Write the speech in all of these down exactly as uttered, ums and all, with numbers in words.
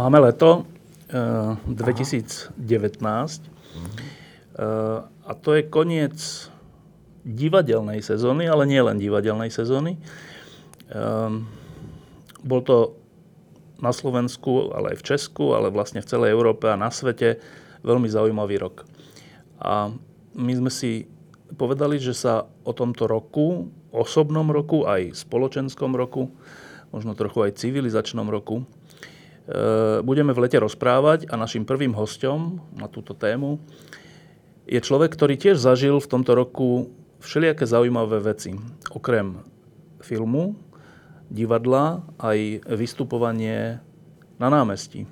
Máme leto dvetisícdevätnásť a to je koniec divadelnej sezóny, ale nie len divadelnej sezóny. Bol to na Slovensku, ale aj v Česku, ale vlastne v celej Európe a na svete veľmi zaujímavý rok. A my sme si povedali, že sa o tomto roku, osobnom roku, aj spoločenskom roku, možno trochu aj civilizačnom roku, budeme v lete rozprávať a našim prvým hostom na túto tému je človek, ktorý tiež zažil v tomto roku všelijaké zaujímavé veci. Okrem filmu, divadla, aj vystupovanie na námestí.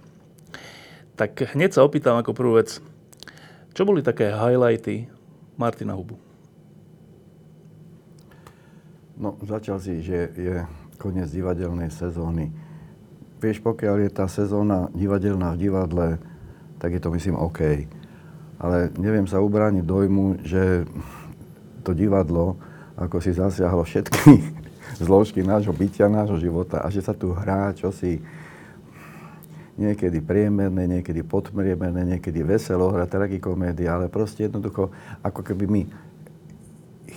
Tak hneď sa opýtam ako prvú vec, čo boli také highlighty Martina Hubu? No, začal si, že je koniec divadelnej sezóny. Vieš, pokiaľ je tá sezóna divadelná v divadle, tak je to, myslím, OK. Ale neviem sa ubrániť dojmu, že to divadlo, ako si zasiahlo všetky zložky nášho bytia, nášho života a že sa tu hrá čosi niekedy priemerné, niekedy podpriemerné, niekedy veselo, hra tragikomédia, ale proste jednoducho, ako keby mi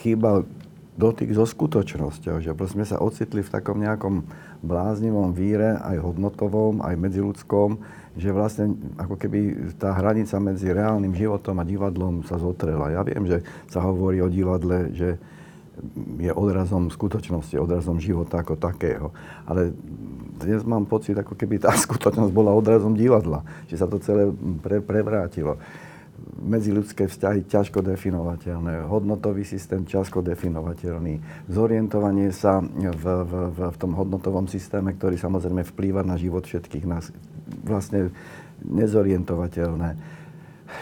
chýbal dotyk so skutočnosťou, že proste sme sa ocitli v takom nejakom bláznivom víre, aj hodnotovom, aj medziľudskom, že vlastne ako keby tá hranica medzi reálnym životom a divadlom sa zotrela. Ja viem, že sa hovorí o divadle, že je odrazom skutočnosti, odrazom života ako takého. Ale dnes mám pocit, ako keby tá skutočnosť bola odrazom divadla, že sa to celé pre- prevrátilo. Medziľudské vzťahy ťažko definovateľné, hodnotový systém ťažko definovateľný, zorientovanie sa v, v, v tom hodnotovom systéme, ktorý samozrejme vplýva na život všetkých nás, vlastne nezorientovateľné.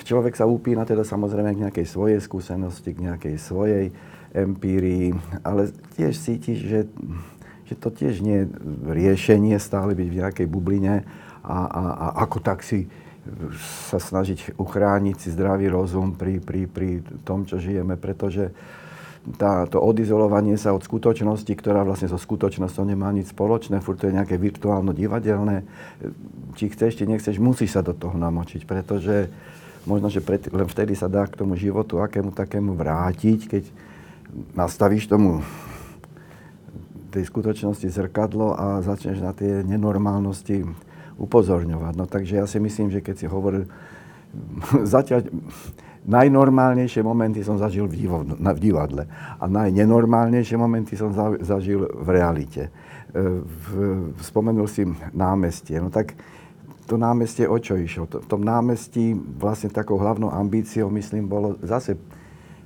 Človek sa upína teda samozrejme k nejakej svojej skúsenosti, k nejakej svojej empírii, ale tiež cítiš, že, že to tiež nie je riešenie stále byť v nejakej bubline a, a, a ako tak si sa snažiť uchrániť si zdravý rozum pri, pri, pri tom, čo žijeme, pretože tá, to odizolovanie sa od skutočnosti, ktorá vlastne so skutočnosťou nemá nič spoločné, furt to je nejaké virtuálno-divadelné, či chceš, či nechceš, musíš sa do toho namočiť, pretože možno, že pred, len vtedy sa dá k tomu životu akému takému vrátiť, keď nastavíš tomu tej skutočnosti zrkadlo a začneš na tie nenormálnosti upozorňovať. No takže ja si myslím, že keď si hovoril, zatiaľ najnormálnejšie momenty som zažil v divadle a najnenormálnejšie momenty som zažil v realite. Spomenul si námestie. No tak to námestie o čo išlo? V tom námestí vlastne takou hlavnou ambíciou, myslím, bolo zase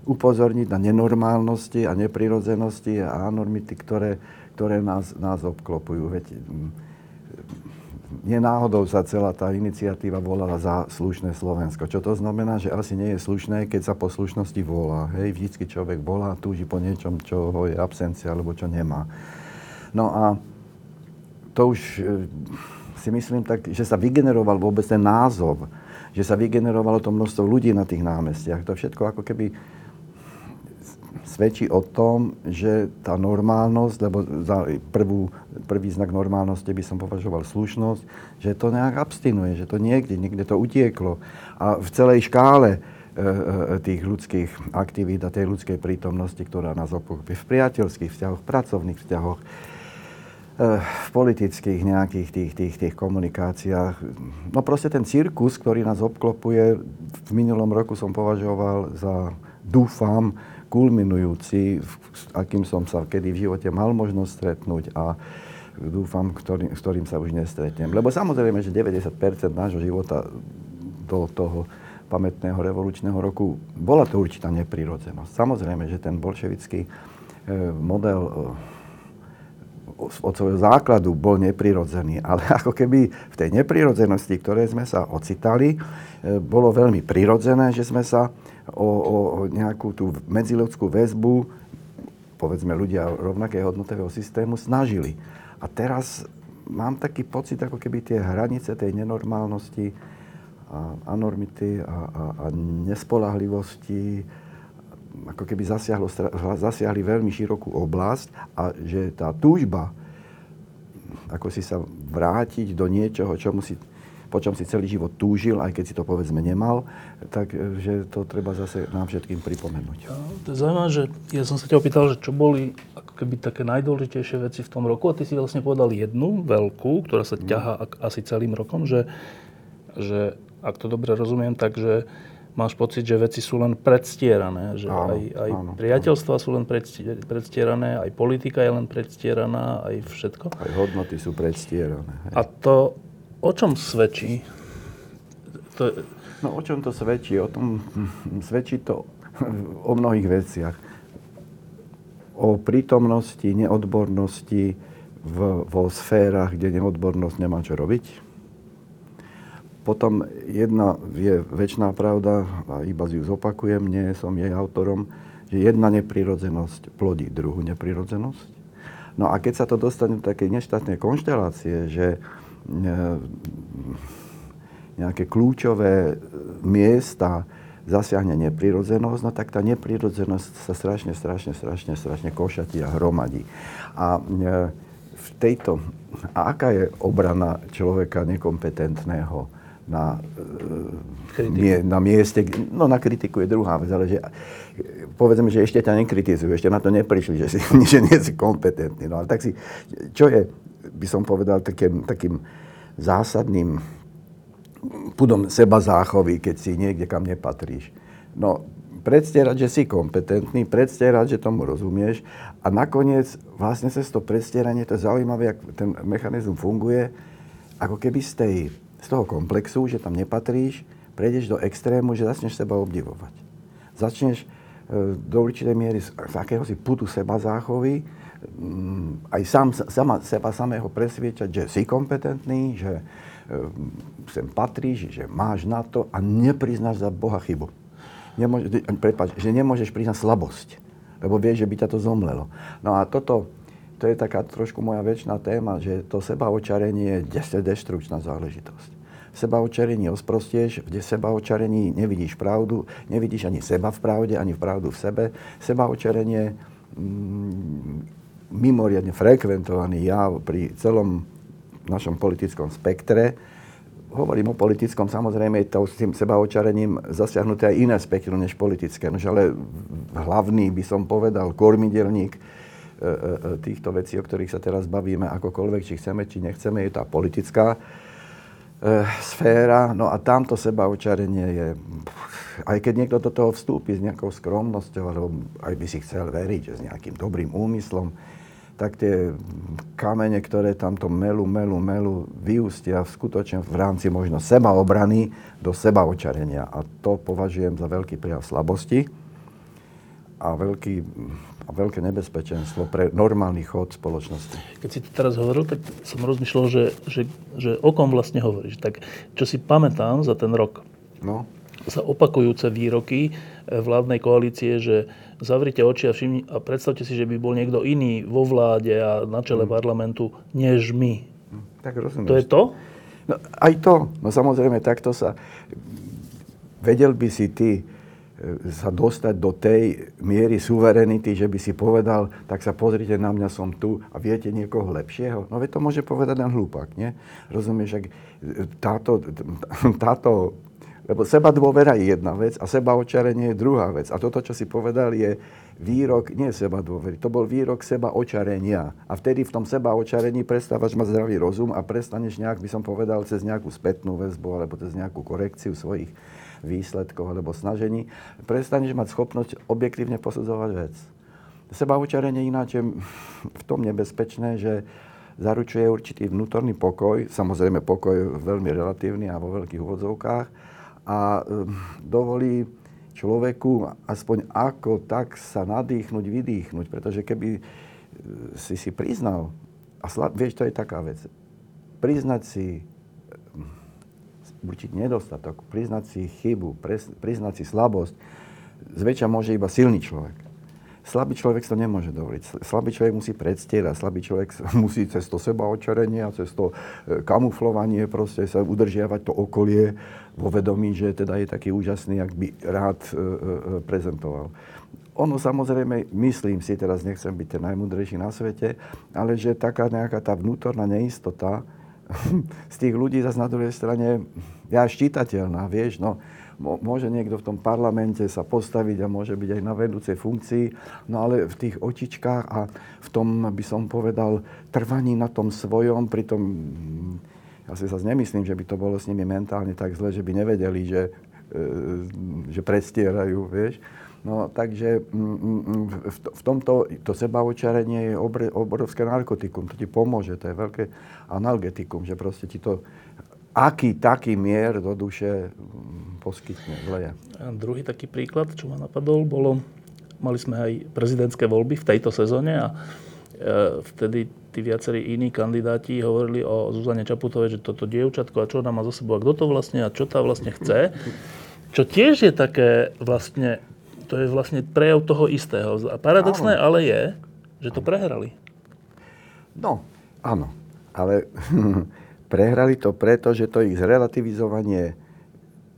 upozorniť na nenormálnosti a neprirodzenosti a anormity, ktoré, ktoré nás, nás obklopujú. Veď nenáhodou sa celá tá iniciatíva volala Za slušné Slovensko. Čo to znamená, že asi nie je slušné, keď sa po slušnosti volá. Hej, vždycky človek volá, túži po niečom, čo ho je absencia, alebo čo nemá. No a to už si myslím tak, že sa vygeneroval vôbec ten názov, že sa vygenerovalo to množstvo ľudí na tých námestiach. To všetko ako keby svedčí o tom, že tá normálnosť, lebo za prvú, prvý znak normálnosti by som považoval slušnosť, že to nejak abstinuje, že to niekde, niekde to utieklo. A v celej škále e, tých ľudských aktivít a tej ľudskej prítomnosti, ktorá nás obklopuje v priateľských vzťahoch, v pracovných vzťahoch, e, v politických nejakých tých, tých, tých komunikáciách. No proste ten cirkus, ktorý nás obklopuje, v minulom roku som považoval za, dúfam, kulminujúci, s akým som sa kedy v živote mal možnosť stretnúť a dúfam, ktorý, s ktorým sa už nestretnem. Lebo samozrejme, že deväťdesiat percent nášho života do toho pamätného revolučného roku bola to určitá neprirodzenosť. Samozrejme, že ten bolševický model od svojho základu bol neprirodzený, ale ako keby v tej neprirodzenosti, ktorej sme sa ocitali, bolo veľmi prirodzené, že sme sa o, o nejakú tú medziľudskú väzbu, povedzme ľudia rovnakého hodnotového systému, snažili. A teraz mám taký pocit, ako keby tie hranice tej nenormálnosti a anormity a, a, a nespoľahlivosti ako keby zasiahlo, zasiahli veľmi širokú oblasť a že tá túžba, ako si sa vrátiť do niečoho, čomu si, po čom si celý život túžil, aj keď si to povedzme nemal, takže to treba zase nám všetkým pripomenúť. To je zaujímavé, že ja som sa ťa opýtal, že čo boli ako keby také najdôležitejšie veci v tom roku a ty si vlastne povedal jednu veľkú, ktorá sa ťahá hmm. asi celým rokom, že, že ak to dobre rozumiem, takže máš pocit, že veci sú len predstierané, že áno, aj, aj áno, priateľstvá áno. sú len predstierané, aj politika je len predstieraná, aj všetko. Aj hodnoty sú predstierané. Hej. A to o čom svedčí? To... No o čom to svedčí? O tom svedčí to o mnohých veciach. O prítomnosti, neodbornosti v, vo sférach, kde neodbornosť nemá čo robiť. Potom jedna je večná pravda, a iba ju zopakujem, nie som jej autorom, že jedna neprirodzenosť plodí druhú neprirodzenosť. No a keď sa to dostane do takej nešťastnej konštelácie, že nejaké kľúčové miesta zasiahne neprirodzenosť, no tak tá neprirodzenosť sa strašne, strašne, strašne, strašne košatí a hromadí. A v tejto, a aká je obrana človeka nekompetentného? Na, mie, na mieste, no na kritiku je druhá vec, ale že povedzme, že ešte ťa nekritizujú, ešte na to neprišli, že, si, že nie si kompetentný. No ale tak si, čo je, by som povedal, takým, takým zásadným pudom seba záchovy, keď si niekde, kam nepatríš. No, predstierať, že si kompetentný, predstierať, že tomu rozumieš a nakoniec vlastne cez to predstieranie, to je zaujímavé, ako ten mechanizm funguje, ako keby z tej z toho komplexu, že tam nepatríš, prejdeš do extrému, že začneš seba obdivovať. Začneš do určitej miery z, z akéhosi putu seba záchovy, aj sám, sama, seba samého presviečať, že si kompetentný, že sem patríš, že máš na to a nepriznáš za Boha chybu. Nemôže, prepáč, že nemôžeš priznať slabosť, lebo vieš, že by ťa to zomlelo. No a toto to je taká trošku moja večná téma, že to sebaočarenie je destrukčná záležitosť. V sebaočarení osprostieš, v sebaočarení nevidíš pravdu, nevidíš ani seba v pravde, ani v pravdu v sebe. Sebaočarenie mm, mimoriadne frekventovaný jav pri celom našom politickom spektre. Hovorím o politickom, samozrejme, to s tým sebaočarením zasiahnuté aj iné spektrum než politické, nož ale hlavný, by som povedal, kormidelník týchto vecí, o ktorých sa teraz bavíme, akokoľvek, či chceme, či nechceme, je tá politická e, sféra. No a tamto sebaočarenie je, aj keď niekto do toho vstúpi s nejakou skromnosťou, alebo aj by si chcel veriť, že s nejakým dobrým úmyslom, tak tie kamene, ktoré tamto melu, melu, melu, vyústia skutočne v rámci možno sebaobrany do sebaočarenia. A to považujem za veľký prejav slabosti a veľký a veľké nebezpečenstvo pre normálny chod spoločnosti. Keď si to teraz hovoril, tak som rozmýšľal, že, že, že o kom vlastne hovoríš. Tak čo si pamätám za ten rok, no. Za opakujúce výroky vládnej koalície, že zavrite oči a, všimni, a predstavte si, že by bol niekto iný vo vláde a na čele mm. parlamentu, než my. Tak rozumieš. To je to? No, aj to. No samozrejme, takto sa... Vedel by si ty sa dostať do tej miery suverenity, že by si povedal, tak sa pozrite na mňa, som tu a viete niekoho lepšieho? No veď to môže povedať len hlupák, nie? Rozumieš, ak táto, táto... Lebo seba dôvera je jedna vec a seba očarenie je druhá vec. A toto, čo si povedal, je výrok, nie seba dôvery, to bol výrok seba očarenia. A vtedy v tom seba očarení prestávaš mať zdravý rozum a prestaneš nejak, by som povedal, cez nejakú spätnú väzbu alebo cez nejakú korekciu svojich výsledkov alebo snažení, prestaneš mať schopnosť objektívne posudzovať vec. Sebaočarenie ináč je v tom nebezpečné, že zaručuje určitý vnútorný pokoj, samozrejme pokoj veľmi relatívny a vo veľkých úvodzovkách, a dovolí človeku aspoň ako tak sa nadýchnuť, vydýchnuť, pretože keby si si priznal, A slab, vieš, to je taká vec. Priznať si určitý nedostatok, priznať si chybu, priznať si slabosť, zväčša môže iba silný človek. Slabý človek to nemôže dovoliť. Slabý človek musí predstierať, slabý človek musí cez to sebaočarenie a cez to kamuflovanie proste sa udržiavať to okolie vo vedomí, že teda je taký úžasný, ak by rád e, e, prezentoval. Ono samozrejme, myslím si, teraz nechcem byť ten najmudrejší na svete, ale že taká nejaká tá vnútorná neistota z tých ľudí zase na druhej strane je až čitateľná, vieš, no. Môže niekto v tom parlamente sa postaviť a môže byť aj na vedúcej funkcii, no ale v tých očičkách a v tom, by som povedal, trvaní na tom svojom, pritom ja si zase nemyslím, že by to bolo s nimi mentálne tak zle, že by nevedeli, že, že predstierajú, vieš. No takže v tomto to sebaočarenie je obrovské narkotikum, to ti pomôže, to je veľké analgetikum, že proste ti to aký taký mier do duše poskytne, vleje. A druhý taký príklad, čo ma napadol, bolo, mali sme aj prezidentské voľby v tejto sezóne a e, vtedy tí viacerí iní kandidáti hovorili o Zuzane Čaputovej, že toto dievčatko a čo ona má za sebou a kto to vlastne a čo tá vlastne chce. Čo tiež je také vlastne, to je vlastne prejav toho istého. A paradoxné áno. Ale je, že to prehrali. No, áno, ale... Prehrali to preto, že to ich zrelativizovanie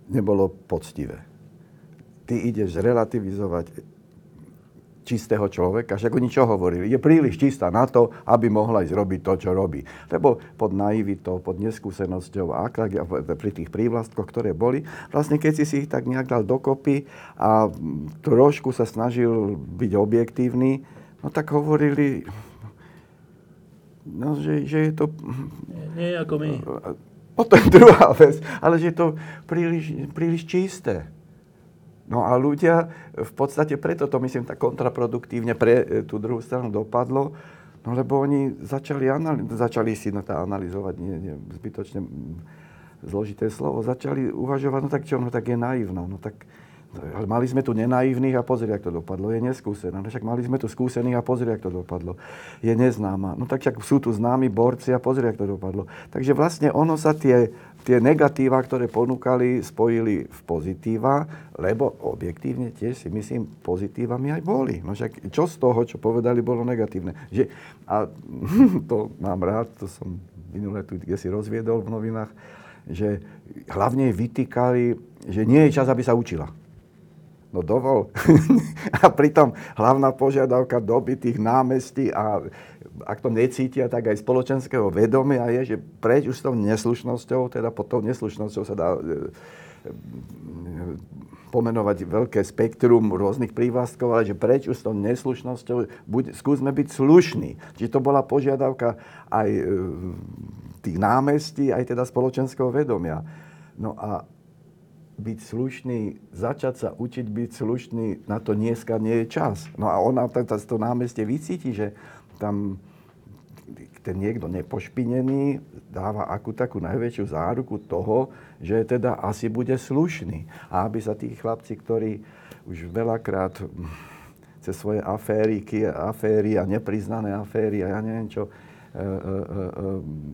nebolo poctivé. Ty ideš zrelativizovať čistého človeka, však oni čo hovorili, je príliš čistá na to, aby mohla ísť robiť to, čo robí. Lebo pod naivitou, pod neskúsenosťou a pri tých prívlastkoch, ktoré boli, vlastne keď si si ich tak nejak dal dokopy a trošku sa snažil byť objektívny, no tak hovorili... No, že, že je to... Nie, nie ako my. Potom druhá vec, ale že je to príliš, príliš čisté. No a ľudia v podstate preto to, myslím, tak kontraproduktívne pre tú druhú stranu dopadlo, no lebo oni začali, anali- začali si no, tá analyzovať, nie, nie, zbytočne zložité slovo, začali uvažovať, no tak čo, no tak je naivná, no tak... Ale mali sme tu nenaivných a pozri, jak to dopadlo. Je neskúsená. Však mali sme tu skúsených a pozri, jak to dopadlo. Je neznáma. No tak však sú tu známi borci a pozri, jak to dopadlo. Takže vlastne ono sa tie, tie negatíva, ktoré ponúkali, spojili v pozitíva, lebo objektívne tiež si myslím, pozitívami aj boli. No však čo z toho, čo povedali, bolo negatívne. Že, a to mám rád, to som minulé tu, kde si rozviedol v novinách, že hlavne vytýkali, že nie je čas, aby sa učila. No dovol. A pritom hlavná požiadavka doby tých námestí a ak to necítia, tak aj spoločenského vedomia je, že preč už s tou neslušnosťou, teda pod tou neslušnosťou sa dá pomenovať veľké spektrum rôznych prívlastkov, ale že preč už s tou neslušnosťou, buď, skúsme byť slušní. Čiže to bola požiadavka aj tých námestí, aj teda spoločenského vedomia. No a byť slušný, začať sa učiť byť slušný, na to dneska nie je čas. No a ona to, to námestie vycíti, že tam ten niekto nepošpinený dáva akú takú najväčšiu záruku toho, že teda asi bude slušný. A aby sa tí chlapci, ktorí už veľakrát cez svoje afériky, aféry a nepriznané aféry a ja neviem čo,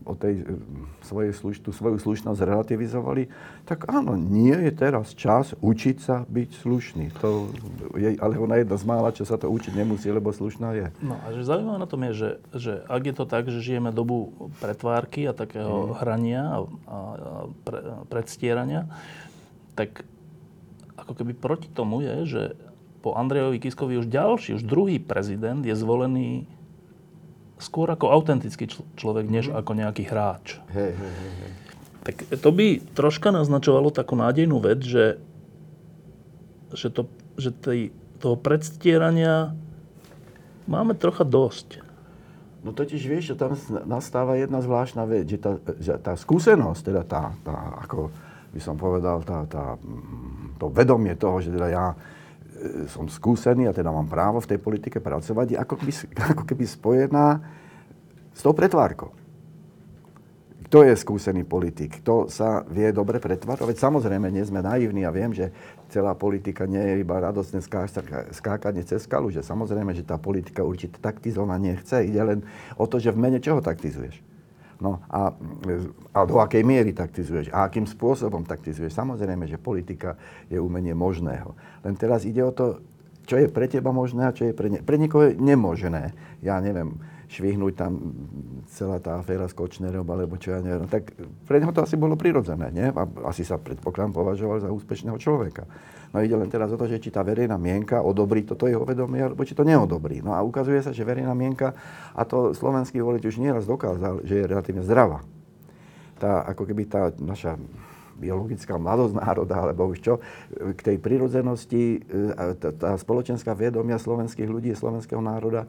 o tej svoje sluš, tú svoju slušnosť relativizovali, tak áno, nie je teraz čas učiť sa byť slušný. To je, ale ona jedna z mála, čo sa to učiť nemusí, lebo slušná je. No a že zaujímavé na tom je, že, že ak je to tak, že žijeme dobu pretvárky a takého mm. hrania a, a pre, predstierania, tak ako keby proti tomu je, že po Andrejovi Kiskovi už ďalší, už druhý prezident je zvolený skôr ako autentický čl- človek, než mm. ako nejaký hráč. Hej, hej, hej. Tak to by troška naznačovalo takú nádejnú vec, že, že, to, že tej, toho predstierania máme trocha dosť. No totiž vieš, že tam nastáva jedna zvláštna vec, že tá, že tá skúsenosť, teda tá, tá, ako by som povedal, tá, tá, to vedomie toho, že teda ja som skúsený a teda mám právo v tej politike pracovať, je ako keby, ako keby spojená s tou pretvárkou. kto je skúsený politik, kto sa vie dobre pretvarovať. Samozrejme, nie sme naivní a viem, že celá politika nie je iba radostné skákanie cez skalu, že samozrejme, že tá politika určite taktizovanie chce, ide len o to, že v mene čoho taktizuješ. No a, a do akej miery taktizuješ a akým spôsobom taktizuješ. Samozrejme, že politika je umenie možného. Len teraz ide o to, čo je pre teba možné a čo je pre, ne- pre niekoho nemožné. Ja neviem, švihnúť tam celá tá aféra s Kočnerom, alebo čo ja neviem. Tak pre neho to asi bolo prirodzené, nie? A asi sa predpokladám považoval za úspešného človeka. No ide len teraz o to, že či tá verejná mienka odobrí toto jeho vedomie, alebo či to neodobrí. No a ukazuje sa, že verejná mienka, a to slovenský volič už nieraz dokázal, že je relatívne zdravá. Tá, ako keby tá naša biologická mladosť národa, alebo už čo, k tej prirodzenosti, tá, tá spoločenská vedomia slovenských ľudí, slovenského národa,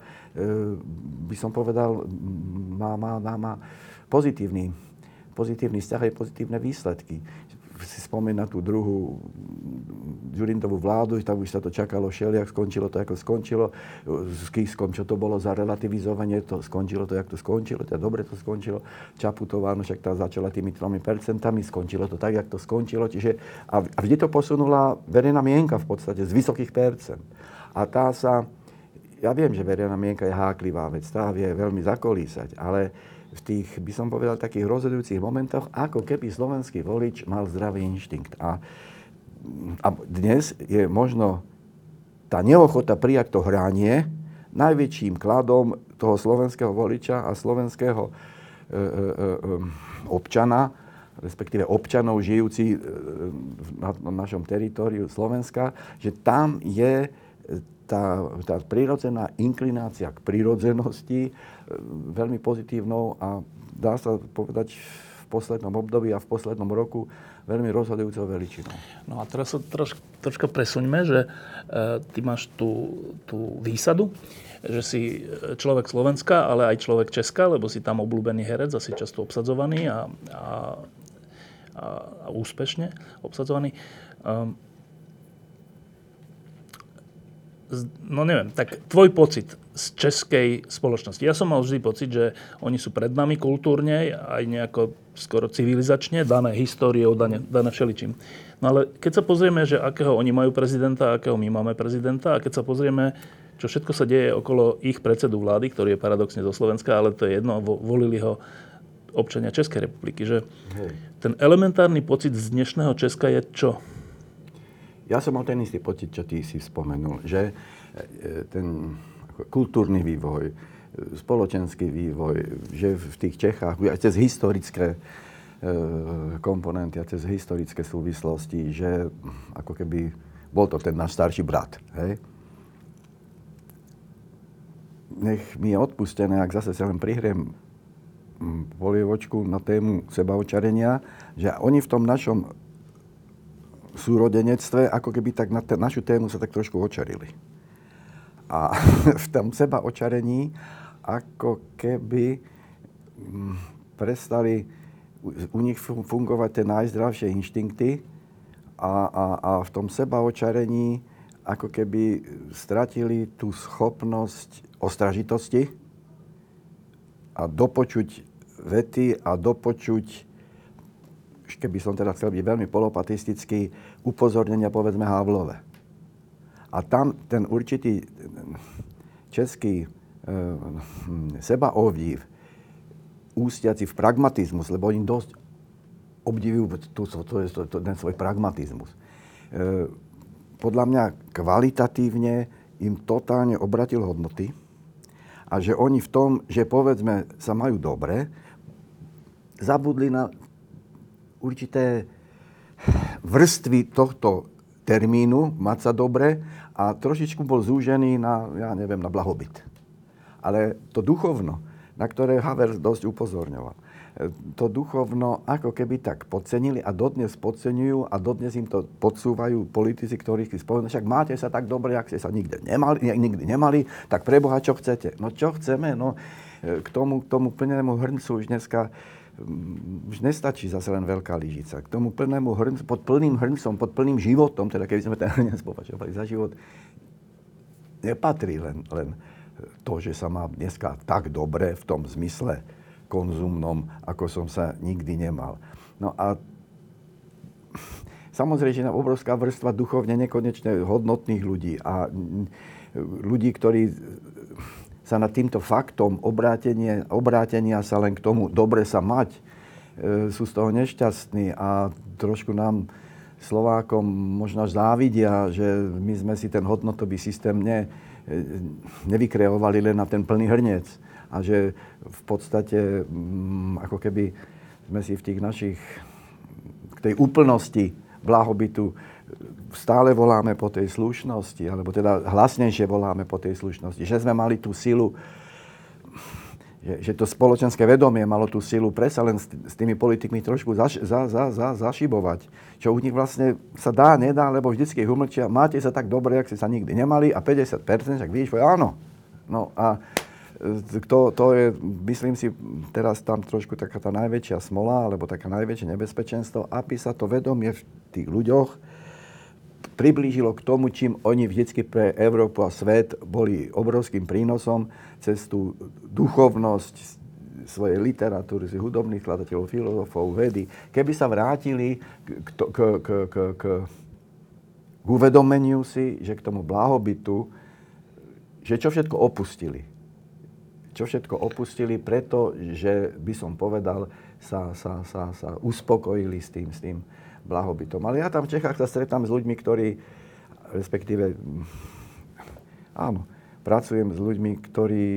by som povedal, má, má, má pozitívny, pozitívny vzťah a pozitívne výsledky. Si spomínam na tú druhú Žurinovú vládu, tam už sa to čakalo všelijak, skončilo to, ako skončilo. S Kiskom, čo to bolo za relativizovanie, to skončilo to, jak to skončilo, teda dobre to skončilo. Čaputová, no však tá začala tými tromi percentami, skončilo to tak, jak to skončilo. Čiže, a vždy to posunula verejná mienka v podstate, z vysokých percent. A tá sa, ja viem, že verejná mienka je háklivá vec, tá vie veľmi zakolísať, ale v tých, by som povedal, takých rozhodujúcich momentoch, ako keby slovenský volič mal zdravý inštinkt. A, a dnes je možno tá neochota prijať to hranie najväčším kladom toho slovenského voliča a slovenského e, e, e, občana, respektíve občanov žijúci na, na našom teritóriu Slovenska, že tam je Tá, tá prírodzená inklinácia k prírodzenosti veľmi pozitívnou a dá sa povedať v poslednom období a v poslednom roku veľmi rozhodujúcou veličinou. No a teraz sa troš, troška presuňme, že e, ty máš tú, tú výsadu, že si človek Slovenska, ale aj človek Česka, lebo si tam obľúbený herec, asi často obsadzovaný a, a, a, a úspešne obsadzovaný. Um, No neviem, tak tvoj pocit z českej spoločnosti. Ja som mal vždy pocit, že oni sú pred nami kultúrne, aj nejako skoro civilizačne, dané históriou, dané, dané všeličím. No ale keď sa pozrieme, že akého oni majú prezidenta, akého my máme prezidenta, a keď sa pozrieme, čo všetko sa deje okolo ich predsedu vlády, ktorý je paradoxne zo Slovenska, ale to je jedno, volili ho občania Českej republiky, že ten elementárny pocit z dnešného Česka je čo? Ja som mal ten istý pocit, čo ty si spomenul, že ten kultúrny vývoj, spoločenský vývoj, že v tých Čechách, aj cez historické komponenty a cez historické súvislosti, že ako keby bol to ten náš starší brat, hej? Nech mi je odpustené, ak zase sa len prihriem polievočku na tému sebaočarenia, že oni v tom našom súrodenectve, ako keby tak na t- našu tému sa tak trošku očarili. A v tom seba očarení, ako keby prestali u nich fungovať tie najzdravšie inštinkty a, a, a v tom seba očarení, ako keby stratili tú schopnosť ostražitosti a dopočuť vety a dopočuť, keby som teda chcel byť veľmi polopatistický, upozornenia, povedzme, Havlove. A tam ten určitý český e, sebaovdiv, ústiaci v pragmatizmus, lebo oni dosť obdivujú tú, to, to, to, ten svoj pragmatizmus. E, podľa mňa kvalitatívne im totálne obratil hodnoty a že oni v tom, že povedzme sa majú dobre, zabudli na určité vrstvy tohto termínu, mať sa dobre, a trošičku bol zúžený na, ja neviem, na blahobyt. Ale to duchovno, na ktoré Havel dosť upozorňoval, to duchovno ako keby tak podcenili a dodnes podceňujú a dodnes im to podsúvajú politici, ktorých si spomínali, však máte sa tak dobre, ak ste sa nikde nemali, nikdy nemali, tak preboha, čo chcete? No čo chceme? No k tomu, k tomu plnému hrncu už dneska už nestačí zase len veľká lyžica. K tomu plnému hrncu, pod plným hrncom, pod plným životom, teda keby sme ten hrnec považovali za život, nepatrí len, len to, že sa má dneska tak dobre v tom zmysle konzumnom, ako som sa nikdy nemal. No a samozrejme, obrovská vrstva duchovne nekonečne hodnotných ľudí a ľudí, ktorí sa nad týmto faktom obrátenia, obrátenia sa len k tomu dobre sa mať, sú z toho nešťastní a trošku nám Slovákom možno závidia, že my sme si ten hodnotový systém ne, nevykreovali len na ten plný hrniec a že v podstate ako keby sme si v tých našich, k tej úplnosti blahobytu stále voláme po tej slušnosti, alebo teda hlasnejšie voláme po tej slušnosti. Že sme mali tú silu, že, že to spoločenské vedomie malo tú silu presa len s, s tými politikmi trošku zaš, za, za, za, zašibovať. Čo u nich vlastne sa dá, nedá, lebo vždycky ich umlčia. Máte sa tak dobre, jak ste sa nikdy nemali a päťdesiat percent, tak vidíš, áno. No a To, to je, myslím si, teraz tam trošku taká tá najväčšia smola, alebo taká najväčšie nebezpečenstvo, aby sa to vedomie v tých ľuďoch priblížilo k tomu, čím oni vždycky pre Európu a svet boli obrovským prínosom cez tú duchovnosť svojej literatúry, hudobných skladateľov, filozofov, vedy. Keby sa vrátili k, to, k, k, k, k, k uvedomeniu si, že k tomu blahobytu, že čo všetko opustili. Čo všetko opustili, pretože by som povedal, sa, sa, sa, sa uspokojili s tým, s tým blahobytom. Ale ja tam v Čechách sa stretám s ľuďmi, ktorí, respektíve, áno, pracujem s ľuďmi, ktorí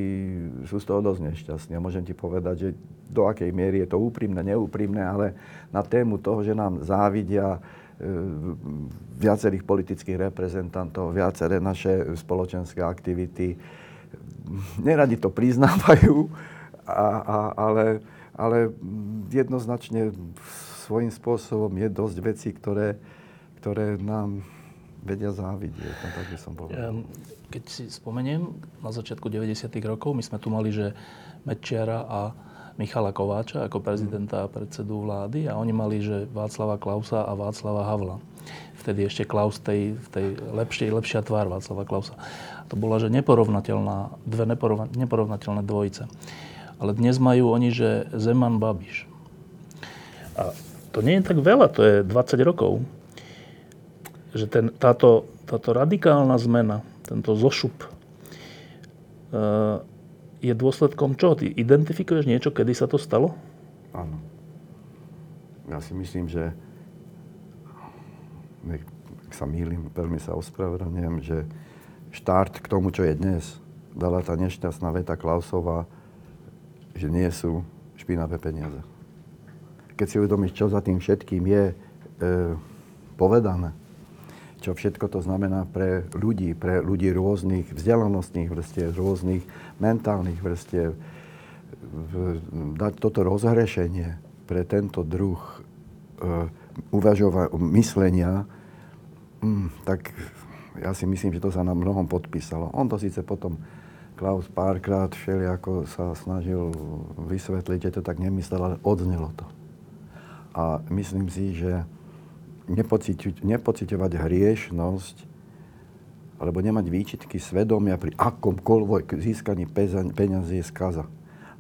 sú z toho dosť nešťastní. A môžem ti povedať, že do akej miery je to úprimné, neúprimné, ale na tému toho, že nám závidia viacerých politických reprezentantov, viaceré naše spoločenské aktivity, neradi to priznávajú, a, a, ale, ale jednoznačne svojím spôsobom je dosť vecí, ktoré, ktoré nám vedia závidieť. No, tak by som povedal. Keď si spomeniem, na začiatku deväťdesiatych rokov my sme tu mali, že Mečiara a Michala Kováča ako prezidenta a predsedu vlády a oni mali, že Václava Klausa a Václava Havla. Vtedy ešte Klaus, tej, tej lepšej, lepšia tvár Václava Klausa. To bola, že neporovnateľná, dve neporovna, neporovnateľné dvojice. Ale dnes majú oni, že Zeman Babiš. A to nie je tak veľa, to je dvadsať rokov. Že ten, táto, táto radikálna zmena, tento zošup, e- je dôsledkom čoho? Ty identifikuješ niečo, kedy sa to stalo? Áno. Ja si myslím, že nech sa mýlim, veľmi sa ospravedlňujem, že štart k tomu, čo je dnes, dala tá nešťastná veta Klausova, že nie sú špinavé peniaze. Keď si uvedomíš, čo za tým všetkým je e, povedané, čo všetko to znamená pre ľudí, pre ľudí rôznych vzdelanostných vrstiev, rôznych mentálnych vrstiev. Dať toto rozhrešenie pre tento druh uh, uvažova- myslenia, mm, tak ja si myslím, že to sa nám mnohom podpísalo. On to síce potom, Klaus párkrát všelijako sa snažil vysvetliť, že to tak nemyslel, ale odznelo to. A myslím si, že nepociťovať hriešnosť alebo nemať výčitky svedomia pri akomkoľvek získaní peňazí je skaza.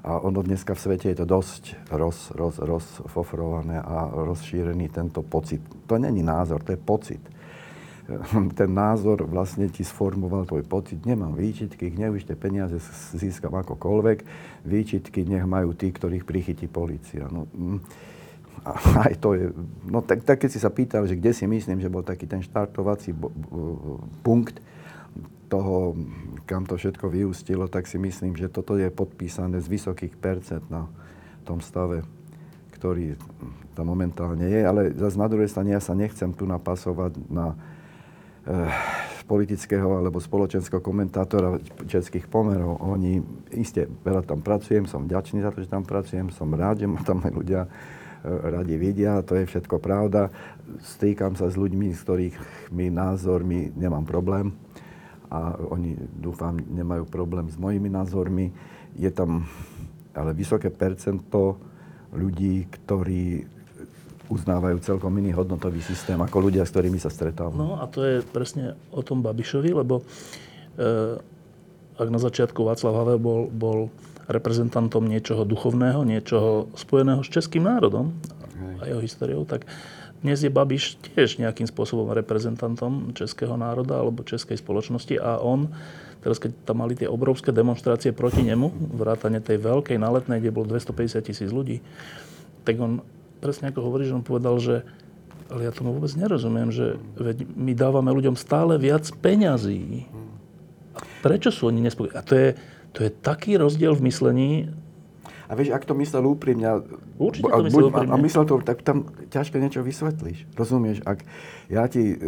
A ono dneska v svete je to dosť roz, roz, rozfofrované a rozšírený tento pocit. To není názor, to je pocit. Ten názor vlastne ti sformoval tvoj pocit. Nemám výčitky, nech už tie peniaze získam akokoľvek. Výčitky nech majú tí, ktorých prichytí polícia. No, A aj to je, no tak, tak keď si sa pýtal, že kde si myslím, že bol taký ten štartovací bo, bo, punkt toho, kam to všetko vyústilo, tak si myslím, že toto je podpísané z vysokých percent na tom stave, ktorý tam momentálne je. Ale zase na druhej strane ja sa nechcem tu napasovať na eh, politického alebo spoločenského komentátora českých pomerov. Oni, iste, veľa tam pracujem, som vďačný za to, že tam pracujem, som rád, že ma tam aj ľudia radi vidia, to je všetko pravda. Stýkam sa s ľuďmi, s ktorými názormi nemám problém a oni, dúfam, nemajú problém s mojimi názormi. Je tam ale vysoké percento ľudí, ktorí uznávajú celkom iný hodnotový systém ako ľudia, s ktorými sa stretávam. No a to je presne o tom Babišovi, lebo e, ak na začiatku Václav Havel bol, bol reprezentantom niečoho duchovného, niečoho spojeného s českým národom a jeho históriou, tak dnes je Babiš tiež nejakým spôsobom reprezentantom českého národa alebo českej spoločnosti a on, teraz keď tam mali tie obrovské demonštrácie proti nemu, vrátane tej veľkej na Letnej, kde bolo dvestopäťdesiat tisíc ľudí, tak on presne ako hovorí, že on povedal, že ale ja tomu vôbec nerozumiem, že veď my dávame ľuďom stále viac peňazí. A prečo sú oni nespokojní? A to je, to je taký rozdiel v myslení. A vieš, ak to myslel úprimne, Určite to myslel úprimne. A myslel to, tak tam ťažko niečo vysvetlíš. Rozumieš, ak ja ti,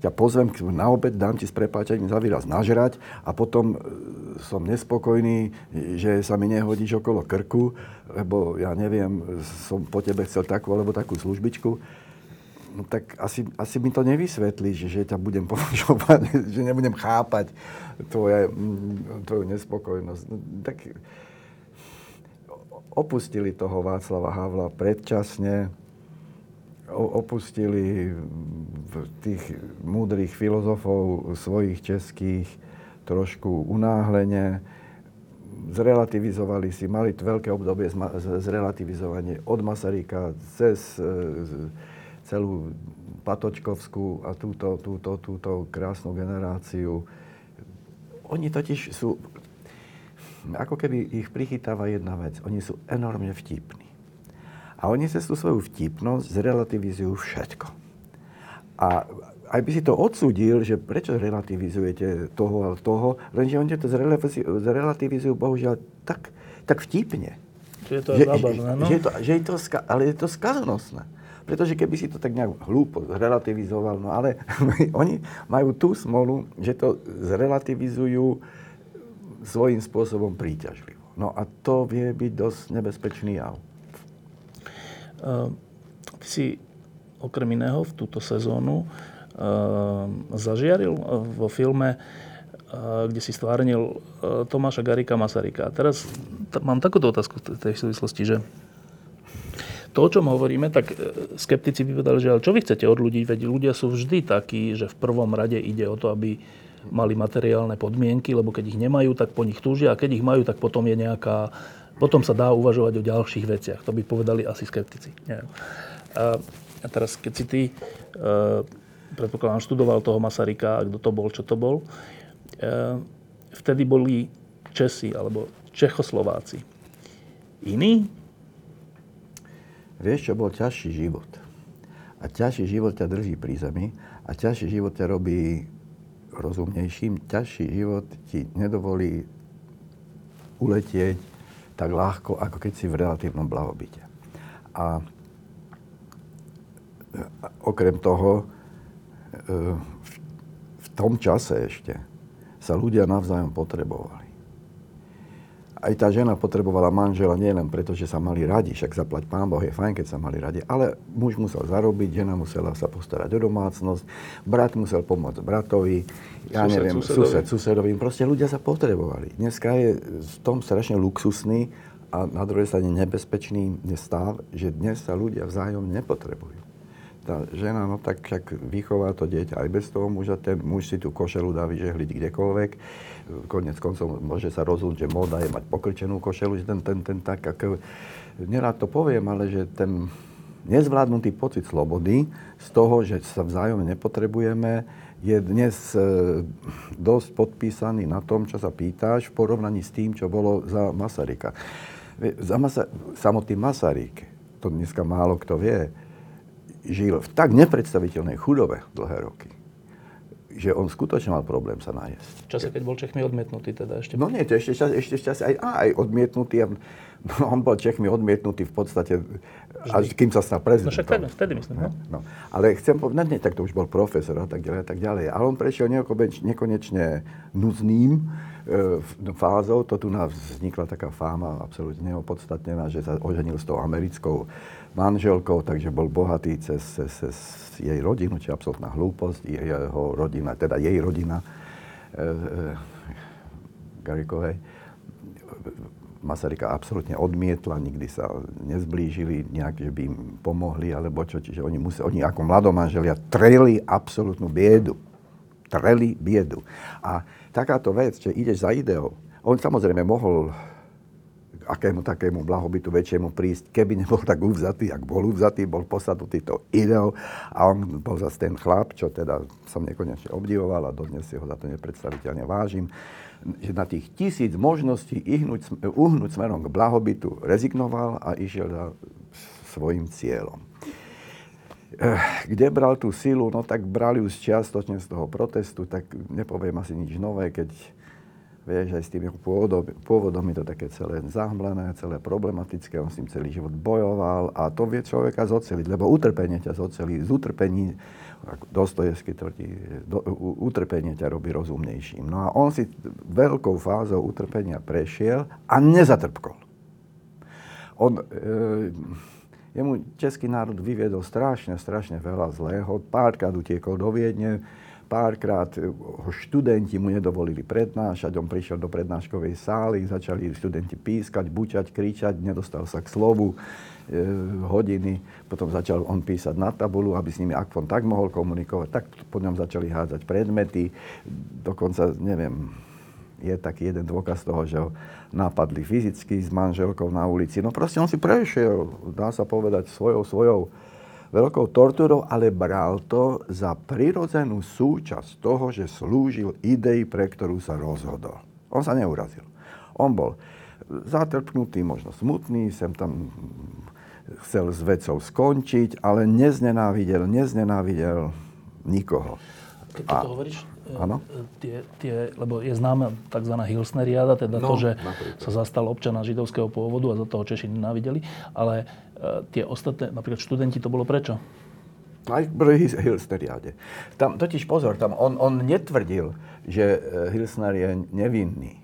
ťa pozvem na obed, dám ti s prepáčaním za výraz nažrať a potom som nespokojný, že sa mi nehodíš okolo krku, lebo ja neviem, som po tebe chcel takú alebo takú službičku. No tak asi, asi mi to nevysvetlíš, že ťa budem považovať, že nebudem chápať tvoje, tvoju nespokojnosť. No, tak opustili toho Václava Havla predčasne, opustili tých múdrych filozofov svojich českých trošku unáhlene, zrelativizovali si, mali veľké obdobie zrelativizovanie od Masaryka cez celú Patočkovskú a túto, túto, túto krásnu generáciu. Oni totiž sú, ako keby ich prichytáva jedna vec, oni sú enormne vtipní. A oni cez tú svoju vtipnosť zrelativizujú všetko. A aj by si to odsúdil, že prečo relativizujete toho a toho, lenže oni to zrelativizujú bohužiaľ tak, tak vtipne. Že je to že, zábavné, no? Že je to, že je to, ale je to skazenosné. Pretože keby si to tak nejak hlúpo zrelativizoval, no ale oni majú tú smolu, že to zrelativizujú svojím spôsobom príťažlivo. No a to vie byť dosť nebezpečný jav. Uh, ty si okrem iného v túto sezónu uh, zažiaril vo filme, uh, kde si stvárnil uh, Tomáša Garrigua Masaryka. A teraz t- mám takúto otázku v tej súvislosti, že to, o čom hovoríme, tak skeptici by povedali, že ale čo vy chcete od ľudí? Veď ľudia sú vždy takí, že v prvom rade ide o to, aby mali materiálne podmienky, lebo keď ich nemajú, tak po nich túžia a keď ich majú, tak potom je nejaká... Potom sa dá uvažovať o ďalších veciach. To by povedali asi skeptici. Neviem. A teraz, keď si ty, predpokladám, študoval toho Masaryka, kto to bol, čo to bol, vtedy boli Česi alebo Čechoslováci iní. Vieš, čo bol ťažší život. A ťažší život ťa drží pri zemi a ťažší život ťa robí rozumnejším. Ťažší život ti nedovolí uletieť tak ľahko, ako keď si v relatívnom blahobite. A okrem toho, v tom čase ešte sa ľudia navzájom potrebovali. Aj tá žena potrebovala manžela nielen preto, že sa mali radi, však zaplať Pán Boh, je fajn, keď sa mali radi, ale muž musel zarobiť, žena musela sa postarať o domácnosť, brat musel pomôcť bratovi, ja sused, neviem, susedovi. sused susedovým. Proste ľudia sa potrebovali. Dneska je v tom strašne luxusný a na druhej strane nebezpečný stav, že dnes sa ľudia vzájom nepotrebujú. Tá žena, no tak však vychová to dieťa aj bez toho muža, ten muž si tú košelu dá vyžehliť kdekoľvek. Koniec koncov môže sa rozhodnúť, že móda je mať pokrčenú košelu, že ten, ten, ten tak, ako... Nerád to poviem, ale že ten nezvládnutý pocit slobody z toho, že sa vzájomne nepotrebujeme, je dnes dosť podpísaný na tom, čo sa pýtáš, v porovnaní s tým, čo bolo za Masaryka. Za Masa... Samotný Masaryk, to dneska málo kto vie, žil v tak nepredstaviteľnej chudobe dlhé roky, že on skutočne mal problém sa nájsť. V čase, keď bol Čechmi odmietnutý teda ešte? No nie, to ešte čas, ešte čas aj, aj odmietnutý. No, on bol Čechmi odmietnutý v podstate, až kým sa stal prezidentom. No však vtedy, vtedy myslím. No? No. Ale chcem povedať, nie, tak to už bol profesor a tak ďalej a tak ďalej. Ale on prešiel nekonečne núzným e, fázou. To tu nám vznikla taká fáma absolútne neopodstatnená, že sa oženil s tou americkou manželkou, takže bol bohatý cez, cez, cez jej rodinu, či absolútna hlúposť, jeho rodina, teda jej rodina e, e, Garikovej. Masaryka absolútne odmietla, nikdy sa nezblížili, nejak, že by im pomohli, alebo čo, čiže oni, museli, oni ako mladomanželia treli absolútnu biedu. Treli biedu. A takáto vec, že ideš za ideou, on samozrejme mohol akému takému blahobytu väčšiemu prísť, keby nebol tak uvzatý, ak bol uvzatý, bol posadnutý tou ideou a on bol zase ten chlap, čo teda som nekonečne obdivoval a dodnes si ho za to nepredstaviteľne vážim, že na tých tisíc možností ihnúť, uhnúť smerom k blahobytu rezignoval a išiel za svojím cieľom. Kde bral tú silu? No tak brali ju čiastočne z toho protestu, tak nepoviem asi nič nové, keď vieš, aj s tým pôvodom, pôvodom je to také celé zahmlené, celé problematické, on s tým celý život bojoval a to vie človeka zoceliť, lebo utrpenie ťa zocelí, z utrpení, ako Dostojevský tvrdí, do, utrpenie ťa robí rozumnejším. No a on si veľkou fázou utrpenia prešiel a nezatrpkol. On, e, jemu český národ vyviedol strašne, strašne veľa zlého, párkrát utiekol do Viedne, párkrát ho študenti mu nedovolili prednášať, on prišiel do prednáškovej sály, začali študenti pískať, bučať, kričať, nedostal sa k slovu e, hodiny, potom začal on písať na tabuľu, aby s nimi akvon tak mohol komunikovať, tak po ňom začali hádzať predmety, dokonca, neviem, je taký jeden dôkaz toho, že ho napadli fyzicky s manželkou na ulici, no proste on si prešiel, dá sa povedať, svojou, svojou, veľkou tortúrou, ale bral to za prirodzenú súčasť toho, že slúžil idei, pre ktorú sa rozhodol. On sa neurazil. On bol zatrpnutý, možno smutný, sem tam chcel s vecou skončiť, ale neznenávidel, neznenávidel nikoho. Keď to hovoríš, tie, tie, lebo je známa tzv. Hilsneriáda, teda no, to, že napríklad sa zastal občana židovského pôvodu a za toho Češi nenávideli, ale tie ostatné, napríklad študenti, to bolo prečo? Aj pri Hilsneriáde. Tam, totiž pozor, tam on, on netvrdil, že Hilsner je nevinný.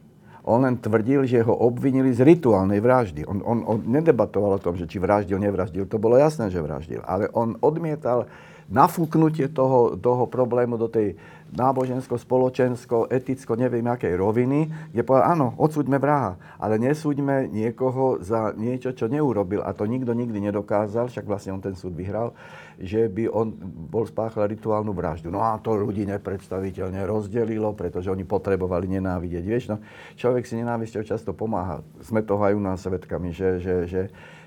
On len tvrdil, že ho obvinili z rituálnej vraždy. On, on, on nedebatoval o tom, že či vraždil, nevraždil. To bolo jasné, že vraždil. Ale on odmietal nafúknutie toho, toho problému do tej nábožensko, spoločensko, eticko, neviem akej roviny, kde povedal, áno, odsúďme vraha, ale nesúďme niekoho za niečo, čo neurobil. A to nikto nikdy nedokázal, však vlastne on ten súd vyhral, že by on bol spáchal rituálnu vraždu. No a to ľudí nepredstaviteľne rozdelilo, pretože oni potrebovali nenávidieť. Vieš, no, človek si nenávisťou často pomáha. Sme toho aj u nás svedkami, že, že, že